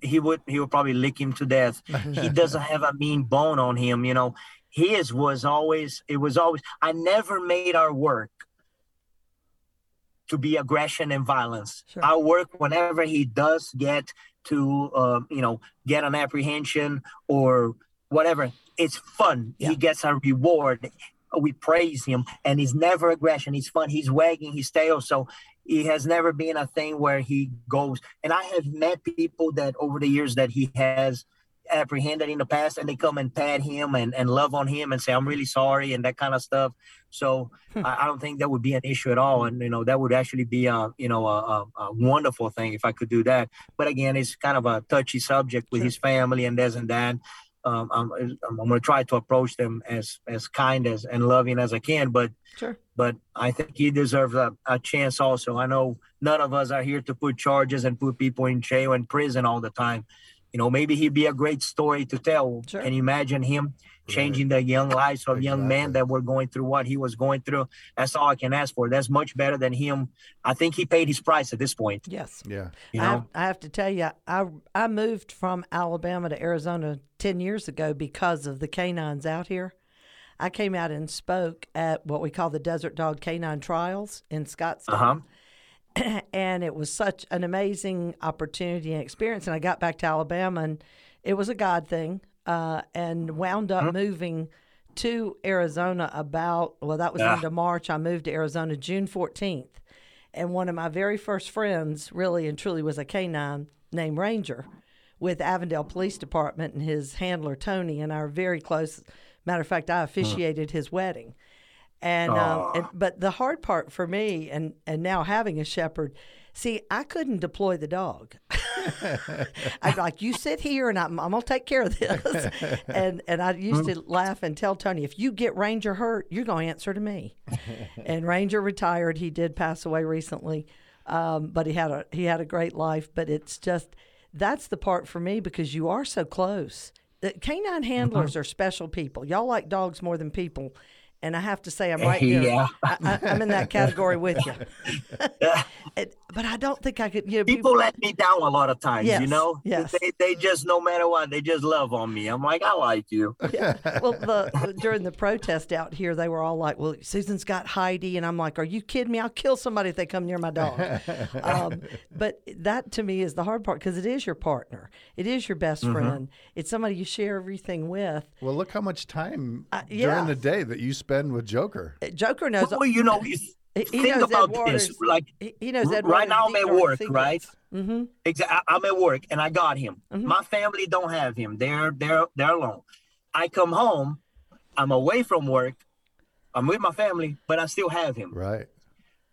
He would he would probably lick him to death. He doesn't have a mean bone on him, you know. His was always, it was always, I never made our work to be aggression and violence. Sure. I work whenever he does get to, uh, you know, get an apprehension or whatever. It's fun. Yeah. He gets a reward. We praise him, and he's never aggression. He's fun. He's wagging his tail. So it has never been a thing where he goes. And I have met people that over the years that he has apprehended in the past, and they come and pat him and, and love on him and say, I'm really sorry, and that kind of stuff. So hmm. I, I don't think that would be an issue at all. And, you know, that would actually be a, you know, a, a, a wonderful thing if I could do that. But again, it's kind of a touchy subject with sure. his family and this and that. Um, I'm, I'm going to try to approach them as, as kind as and loving as I can, but sure. but I think he deserves a, a chance also. I know none of us are here to put charges and put people in jail and prison all the time. You know, maybe he'd be a great story to tell. Sure. Can you imagine him changing right. the young lives of exactly. young men that were going through what he was going through? That's all I can ask for. That's much better than him. I think he paid his price at this point. Yes. Yeah. You know? I, I have to tell you, I I moved from Alabama to Arizona ten years ago because of the canines out here. I came out and spoke at what we call the Desert Dog Canine Trials in Scottsdale. Uh-huh. And it was such an amazing opportunity and experience. And I got back to Alabama, and it was a God thing, uh, and wound up mm-hmm. moving to Arizona about, well, that was yeah. end of March. I moved to Arizona June fourteenth. And one of my very first friends really and truly was a canine named Ranger with Avondale Police Department and his handler, Tony, and our very close. Matter of fact, I officiated mm-hmm. his wedding. And, um, and but the hard part for me, and, and now having a shepherd, see, I couldn't deploy the dog. I'd be like, you sit here, and I'm, I'm going to take care of this. And and I used to laugh and tell Tony, if you get Ranger hurt, you're going to answer to me. And Ranger retired. He did pass away recently, um, but he had a he had a great life. But it's just, that's the part for me, because you are so close. The canine handlers mm-hmm. are special people. Y'all like dogs more than people. And I have to say, I'm right there. Yeah. I, I, I'm in that category with you. It, but I don't think I could. You know, people, people let me down a lot of times, yes, you know? Yes. They, they just, no matter what, they just love on me. I'm like, I like you. Yeah. Well, the, during the protest out here, they were all like, well, Susan's got Heidi. And I'm like, are you kidding me? I'll kill somebody if they come near my dog. Um, but that, to me, is the hard part, because it is your partner. It is your best mm-hmm. friend. It's somebody you share everything with. Well, look how much time uh, yeah. during the day that you spend with Joker. Joker knows. Well, you know, he, think he knows about Edwards, this. Like, he knows that right now I'm at work, secrets. Right? Mm-hmm. Exactly. I'm at work, and I got him. Mm-hmm. My family don't have him. They're they're they're alone. I come home. I'm away from work. I'm with my family, but I still have him. Right.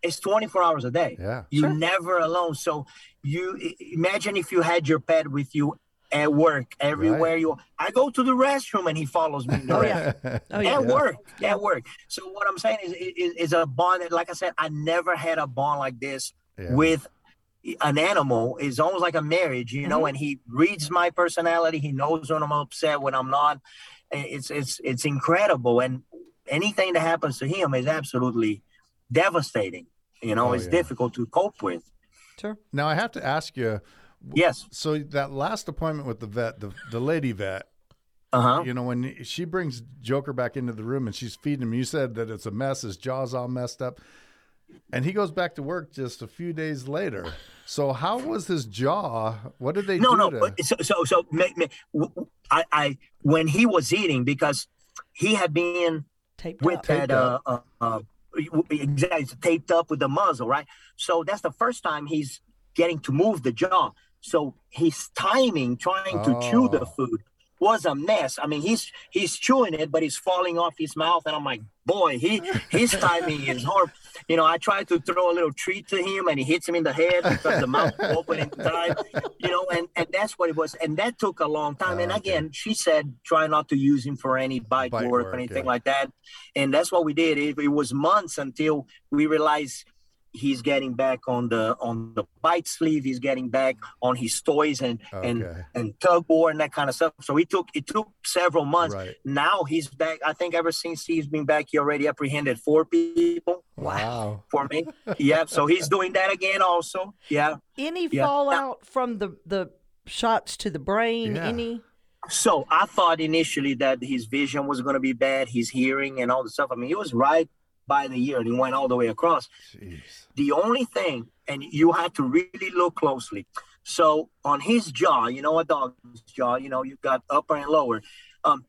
It's twenty-four hours a day. Yeah. You're sure. never alone. So you imagine if you had your pet with you. At work, everywhere right. you are. I go to the restroom and he follows me. Oh, yeah. Oh, yeah. At yeah. work, at work. So what I'm saying is, is, is a bond that, like I said, I never had a bond like this yeah. with an animal. It's almost like a marriage, you mm-hmm. know, and he reads my personality. He knows when I'm upset, when I'm not. It's it's it's incredible. And anything that happens to him is absolutely devastating. You know, oh, it's yeah. difficult to cope with. Sure. Now, I have to ask you, yes. So that last appointment with the vet, the, the lady vet, uh-huh. you know, when she brings Joker back into the room and she's feeding him, you said that it's a mess, his jaw's all messed up. And he goes back to work just a few days later. So how was his jaw? What did they no, do no, to him? So, so, so I, I, when he was eating, because he had been taped with up. that, taped uh, uh, uh, exactly, taped up with the muzzle, right? So that's the first time he's getting to move the jaw. So his timing, trying oh. to chew the food, was a mess. I mean, he's he's chewing it, but it's falling off his mouth. And I'm like, boy, he his timing is horrible. You know, I try to throw a little treat to him, and he hits him in the head because the mouth open in time. You know, and, and that's what it was. And that took a long time. Oh, and again, okay. she said, try not to use him for any bite, bite work, work or anything yeah. like that. And that's what we did. It, it was months until we realized he's getting back on the on the bite sleeve. He's getting back on his toys and okay. and and tug board and that kind of stuff. So it took it took several months. Right. Now he's back. I think ever since he's been back, he already apprehended four people. Wow. For me, yeah. So he's doing that again also. Yeah. Any yeah. fallout from the the shots to the brain? Yeah. Any. So I thought initially that his vision was going to be bad, his hearing and all the stuff. I mean, he was right by the year. And he went all the way across. Jeez. The only thing, and you had to really look closely. So on his jaw, you know, a dog's jaw, you know, you've got upper and lower. Um,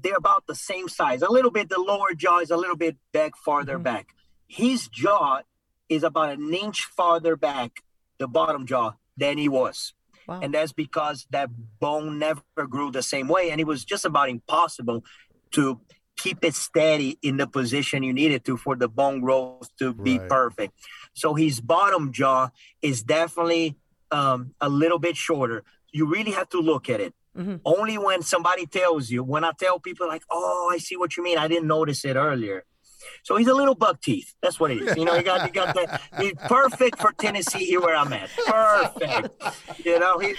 they're about the same size. A little bit, the lower jaw is a little bit back, farther mm-hmm. back. His jaw is about an inch farther back, the bottom jaw, than he was. Wow. And that's because that bone never grew the same way. And it was just about impossible to keep it steady in the position you needed to for the bone growth to be right. perfect. So his bottom jaw is definitely um, a little bit shorter. You really have to look at it. Mm-hmm. Only when somebody tells you, when I tell people like, oh, I see what you mean. I didn't notice it earlier. So he's a little buck teeth. That's what it is. You know, he got, he got that. He's perfect for Tennessee here where I'm at. Perfect. You know, he's.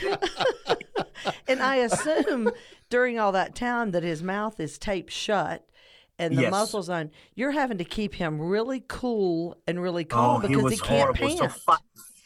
And I assume during all that time that his mouth is taped shut and the yes. muscles on, you're having to keep him really cool and really calm oh, because he, was he can't horrible. Pant. So five,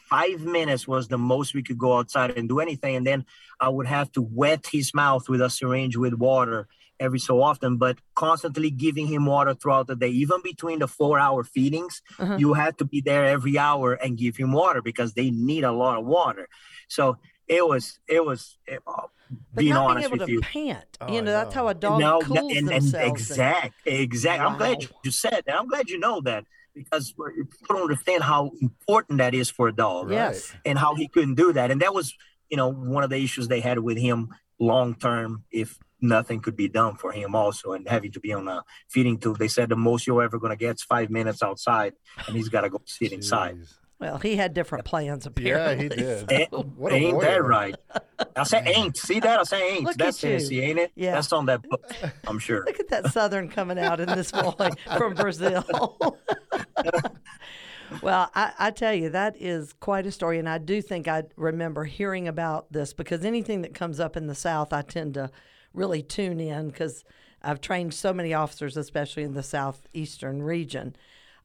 five minutes was the most we could go outside and do anything. And then I would have to wet his mouth with a syringe with water every so often, but constantly giving him water throughout the day. Even between the four-hour feedings, uh-huh. you had to be there every hour and give him water because they need a lot of water. So it was, it was, it, oh, being honest with you. But not being able to pant. Oh, you know, that's how a dog no, cools and, and, themselves. Exact, exact. Wow. I'm glad you said that. I'm glad you know that because people don't understand how important that is for a dog. Yes. Right? And how he couldn't do that. And that was, you know, one of the issues they had with him long-term if nothing could be done for him also, and having to be on a feeding tube. They said the most you're ever going to get is five minutes outside, and he's got to go sit Jeez. Inside. Well, he had different plans, apparently. Yeah, he did. So. What ain't warrior. That right? I say ain't. See that? I say ain't. Look That's Tennessee, ain't it? Yeah. That's on that book, I'm sure. Look at that Southern coming out in this boy from Brazil. Well, I, I tell you, that is quite a story, and I do think I remember hearing about this because anything that comes up in the South, I tend to really tune in because I've trained so many officers, especially in the southeastern region.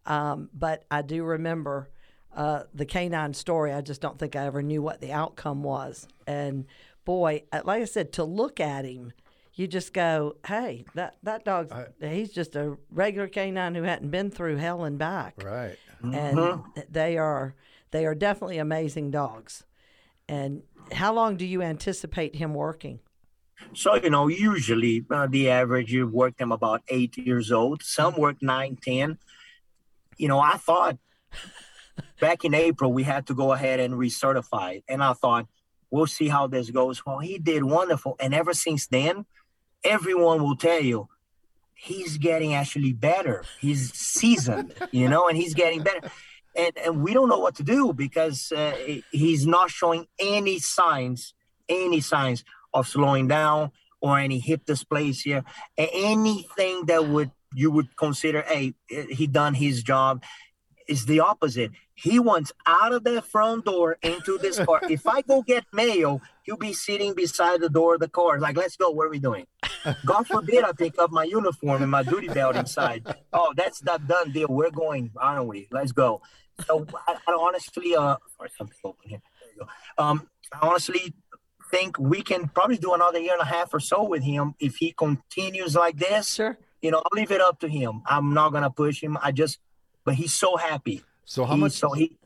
Um, but I do remember uh, the canine story. I just don't think I ever knew what the outcome was. And boy, like I said, to look at him, you just go, hey, that, that dog, he's just a regular canine who hadn't been through hell and back. Right. Mm-hmm. And they are, they are definitely amazing dogs. And how long do you anticipate him working? So, you know, usually uh, the average, you work them about eight years old. Some work nine, ten. You know, I thought back in April we had to go ahead and recertify. And I thought, we'll see how this goes. Well, he did wonderful. And ever since then, everyone will tell you, he's getting actually better. He's seasoned, you know, and he's getting better. And, and we don't know what to do because uh, he's not showing any signs, any signs. of slowing down or any hip dysplasia, anything that would you would consider, hey, he done his job, is the opposite. He wants out of that front door into this car. If I go get mail, he'll be sitting beside the door of the car. Like, let's go. What are we doing? God forbid I pick up my uniform and my duty belt inside. Oh, that's that done deal. We're going, aren't we? Let's go. So I, I honestly, uh, sorry, something open here. There you go. Um, honestly, think we can probably do another year and a half or so with him if he continues like this. Sure. You know, I'll leave it up to him. I'm not gonna push him. I just, but he's so happy. So how he, much? So he,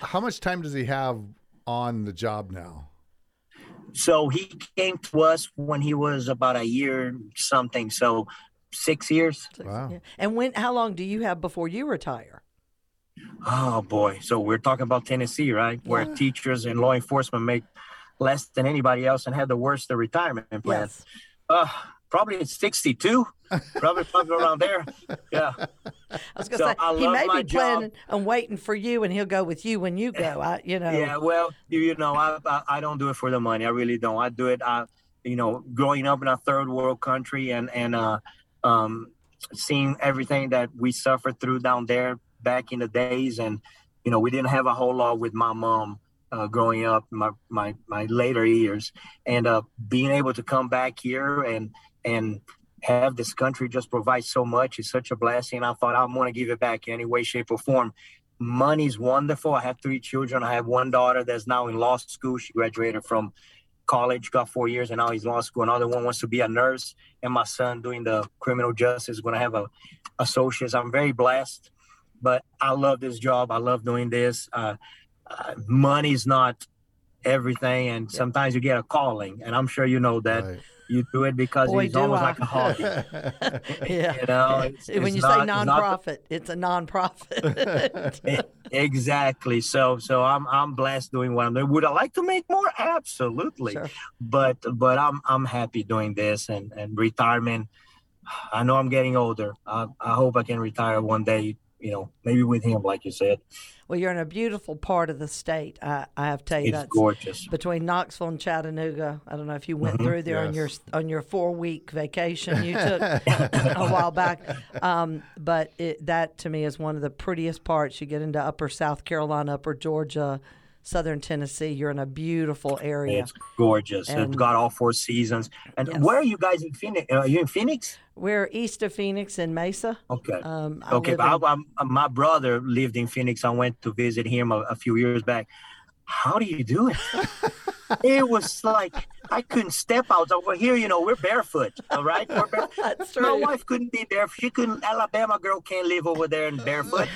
how much time does he have on the job now? So he came to us when he was about a year something. So six years. Wow. Yeah. And when? How long do you have before you retire? Oh boy. So we're talking about Tennessee, right? Yeah. Where teachers and law enforcement make less than anybody else and had the worst of retirement plans. Yes. Uh, probably at sixty-two, probably, probably around there. Yeah. I was going to so say, he may be planning on waiting for you and he'll go with you when you go. I, you know. Yeah, well, you, you know, I, I I don't do it for the money. I really don't. I do it, I, you know, growing up in a third world country and, and uh, um, seeing everything that we suffered through down there back in the days. And, you know, we didn't have a whole lot with my mom. Uh, growing up, my, my my later years, and uh, being able to come back here and and have this country just provide so much is such a blessing. I thought I'm going to give it back in any way, shape, or form. Money's wonderful. I have three children. I have one daughter that's now in law school. She graduated from college, got four years, and now he's in law school. Another one wants to be a nurse, and my son doing the criminal justice, going to have a associates. I'm very blessed, but I love this job. I love doing this. Uh, uh, money's not everything, and sometimes you get a calling, and I'm sure you know that. Right. You do it because Boy, it's almost I. like a hobby. Yeah. You know, it's, when it's you not, say nonprofit, it's, the... it's a nonprofit. Exactly. So, so I'm I'm blessed doing what I'm doing. Would I like to make more? Absolutely. Sure. But but I'm I'm happy doing this, and, and retirement. I know I'm getting older. I, I hope I can retire one day. You know, maybe with him, like you said. Well, you're in a beautiful part of the state. I, I have to tell you, it's that's gorgeous between Knoxville and Chattanooga. I don't know if you went mm-hmm. through there yes. on your on your four week vacation you took a while back, um, but it, that to me is one of the prettiest parts. You get into Upper South Carolina, Upper Georgia, Southern Tennessee. You're in a beautiful area. It's gorgeous. And it's got all four seasons. And yes. where are you guys in Phoenix? Are you in Phoenix? We're east of Phoenix in Mesa. Okay. Um, I okay. But in... I, I, my brother lived in Phoenix. I went to visit him a, a few years back. How do you do it? It was like I couldn't step out. Over here, you know, we're barefoot, all right? We're bare- That's true. My wife couldn't be barefoot. She couldn't. Alabama girl can't live over there in barefoot.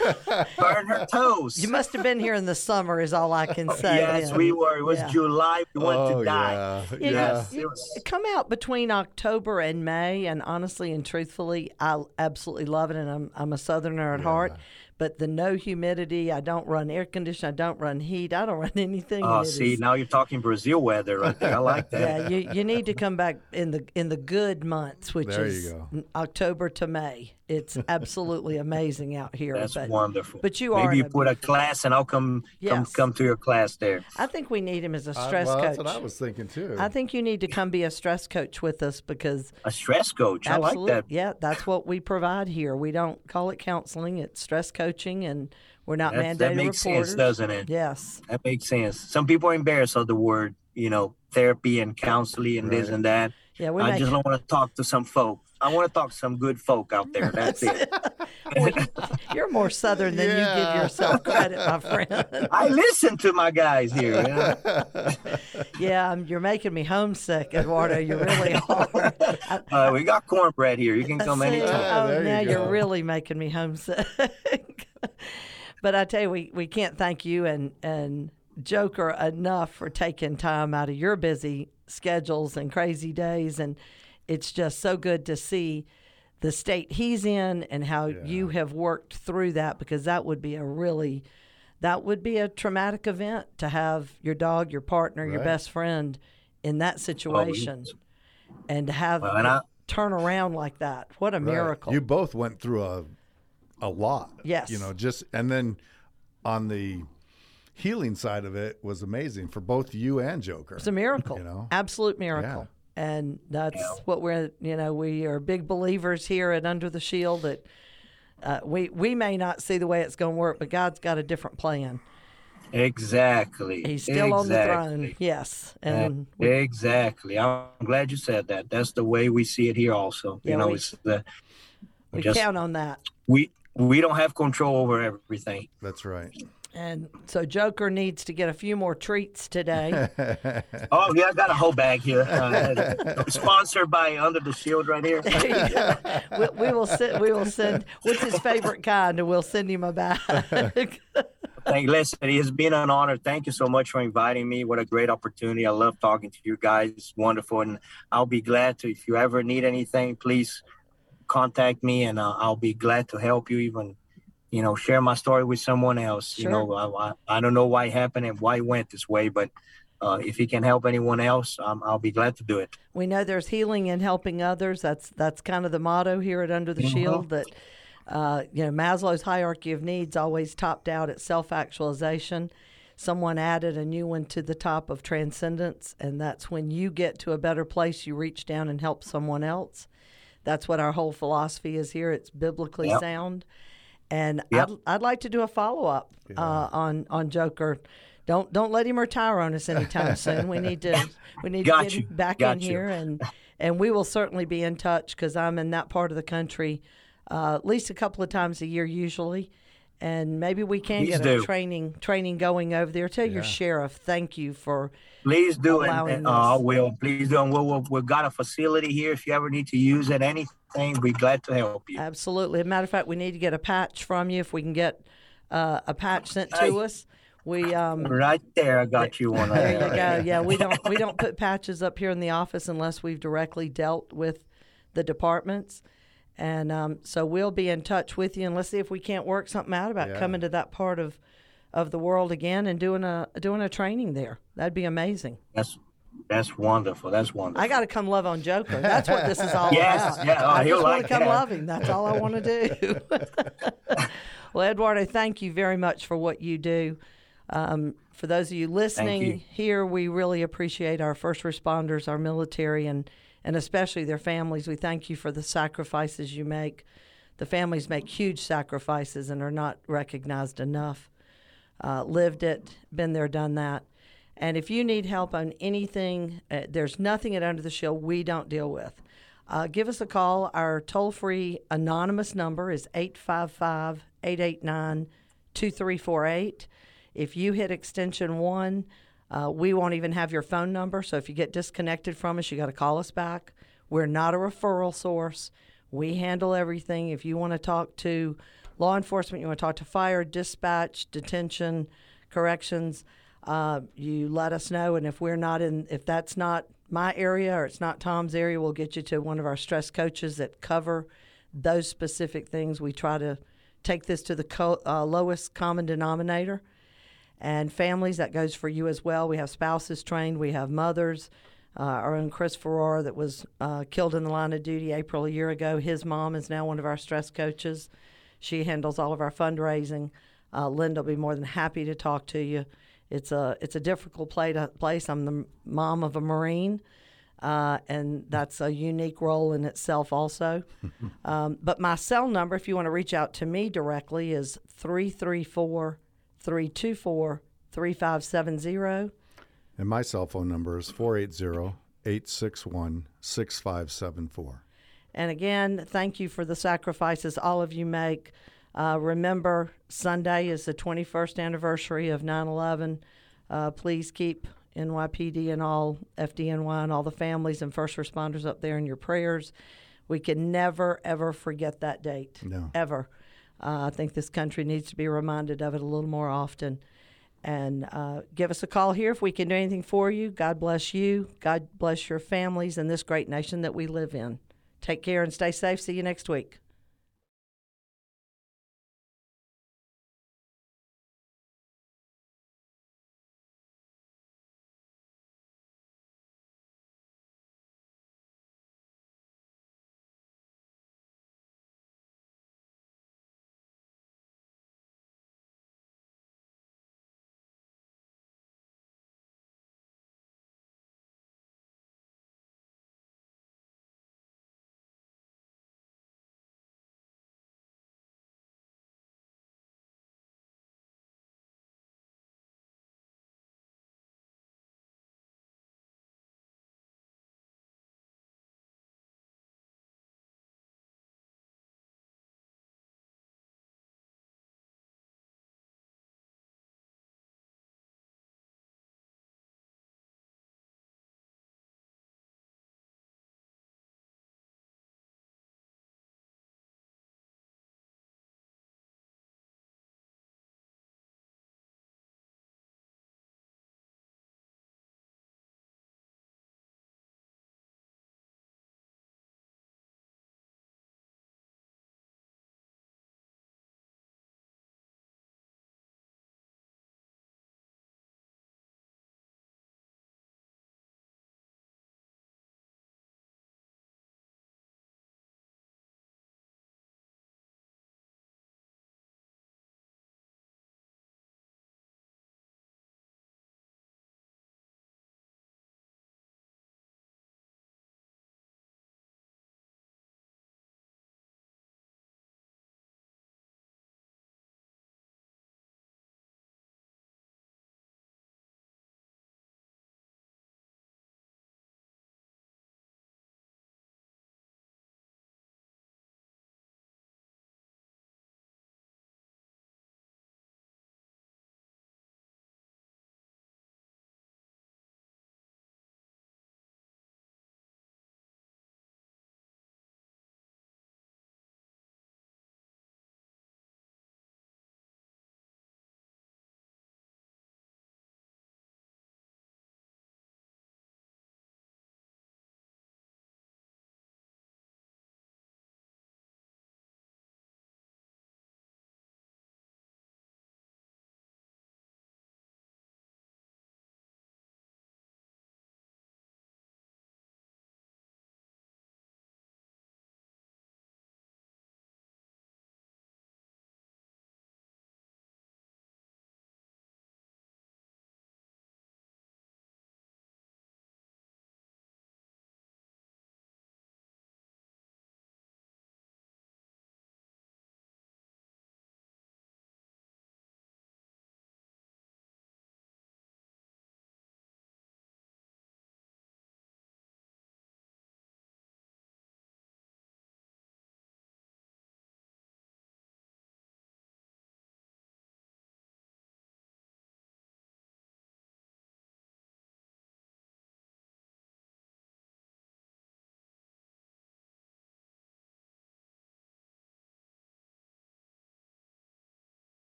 Burn her toes. You must have been here in the summer is all I can say. Yes, yeah. we were. It was yeah. July. We went oh, to die. Yeah. Yes. You, you come out between October and May, and honestly and truthfully, I absolutely love it, and I'm, I'm a Southerner at yeah. heart. But the no humidity, I don't run air conditioning, I don't run heat, I don't run anything. Oh, see, is... now you're talking Brazil weather right there. I like that. Yeah, you, you need to come back in the in the good months, which there is October to May. It's absolutely amazing out here. That's but, wonderful. But you are. Maybe you a put a class, and I'll come, yes. come come to your class there. I think we need him as a stress I, well, coach. That's what I was thinking too. I think you need to come be a stress coach with us because a stress coach. Absolutely, I like that. Yeah, that's what we provide here. We don't call it counseling; it's stress coaching. Coaching and we're not That's, mandated That makes reporters. Sense, doesn't it? Yes. That makes sense. Some people are embarrassed of the word, you know, therapy and counseling and right. this and that. Yeah, we I make... just don't want to talk to some folk. I want to talk to some good folk out there. That's it. You're more Southern than yeah. you give yourself credit, my friend. I listen to my guys here. Yeah, yeah um, you're making me homesick, Eduardo. You really are. I, uh, we got cornbread here. You can come see, anytime. Oh, yeah, now you you're really making me homesick. But I tell you, we, we can't thank you and, and Joker enough for taking time out of your busy schedules and crazy days. And it's just so good to see the state he's in and how yeah. you have worked through that, because that would be a really, that would be a traumatic event to have your dog, your partner, right. your best friend in that situation oh, we, and to have well, and I, turn around like that. What a right. miracle. You both went through a, a lot. Yes. You know, just, and then on the healing side of it was amazing for both you and Joker. It's a miracle, you know? Absolute miracle. Yeah. And that's yeah. what we're, you know, we are big believers here at Under the Shield that uh, we we may not see the way it's going to work, but God's got a different plan. Exactly. He's still exactly. on the throne. Yes. And uh, exactly. I'm glad you said that. That's the way we see it here also. Yeah, you know, we, it's the, we, we just, count on that. We we don't have control over everything. That's right. And so Joker needs to get a few more treats today. Oh, yeah, I got a whole bag here. Uh, sponsored by Under the Shield right here. Yeah. we, we will send, we will send, what's his favorite kind, and we'll send him a bag. Thank, listen, it has been an honor. Thank you so much for inviting me. What a great opportunity. I love talking to you guys. It's wonderful. And I'll be glad to, if you ever need anything, please contact me, and uh, I'll be glad to help you even you know, share my story with someone else. Sure. You know, I, I, I don't know why it happened and why it went this way, but uh, if it can help anyone else, um, I'll be glad to do it. We know there's healing in helping others. That's that's kind of the motto here at Under the mm-hmm. Shield, that, uh, you know, Maslow's hierarchy of needs always topped out at self-actualization. Someone added a new one to the top of transcendence, and that's when you get to a better place, you reach down and help someone else. That's what our whole philosophy is here. It's biblically yep. sound. And yep. I'd, I'd like to do a follow-up yeah. uh, on, on Joker. Don't don't let him retire on us anytime soon. We need to we need Got to get you. him back Got in you. here, and and we will certainly be in touch because I'm in that part of the country uh, at least a couple of times a year usually, And maybe we can Please get do. a training training going over there. Tell yeah. your sheriff, thank you for Please do, allowing and, and uh, we'll Please do, and we'll, we'll, we've got a facility here. If you ever need to use it, anything, we're glad to help you. Absolutely. As a matter of fact, we need to get a patch from you. If we can get uh, a patch sent to hey. us. We um, right there, I got you one. There you go. Yeah, we don't we don't put patches up here in the office unless we've directly dealt with the departments, and um, so we'll be in touch with you, and let's see if we can't work something out about yeah. coming to that part of, of the world again and doing a doing a training there. That'd be amazing. That's that's wonderful. That's wonderful. I got to come love on Joker. That's what this is all yes, about. Yes, yeah, oh, I just want like to come love him. That's all I want to do. Well, Eduardo, thank you very much for what you do. Um, for those of you listening you. here, we really appreciate our first responders, our military, and, and especially their families. We thank you for the sacrifices you make. The families make huge sacrifices and are not recognized enough. Uh, lived it, been there, done that. And if you need help on anything, uh, there's nothing at Under the Shield we don't deal with. Uh, give us a call. Our toll-free anonymous number is eight five five, eight eight nine, two three four eight. If you hit extension one, uh, we won't even have your phone number. So if you get disconnected from us, you got to call us back. We're not a referral source. We handle everything. If you want to talk to law enforcement, you want to talk to fire, dispatch, detention, corrections, uh, you let us know. And if we're not in, if that's not my area or it's not Tom's area, we'll get you to one of our stress coaches that cover those specific things. We try to take this to the co- uh, lowest common denominator. And families, that goes for you as well. We have spouses trained. We have mothers. Uh, our own Chris Farrar that was uh, killed in the line of duty April a year ago. His mom is now one of our stress coaches. She handles all of our fundraising. Uh, Linda will be more than happy to talk to you. It's a it's a difficult play to, place. I'm the mom of a Marine, uh, and that's a unique role in itself also. um, but my cell number, if you want to reach out to me directly, is three three four, three two four, three five seven zero. And my cell phone number is four eight zero, eight six one, six five seven four. And again, thank you for the sacrifices all of you make. Uh, remember, Sunday is the twenty-first anniversary of nine eleven. Uh, please keep N Y P D and all F D N Y and all the families and first responders up there in your prayers. We can never, ever forget that date. No. Ever. Uh, I think this country needs to be reminded of it a little more often. And uh, give us a call here if we can do anything for you. God bless you. God bless your families and this great nation that we live in. Take care and stay safe. See you next week.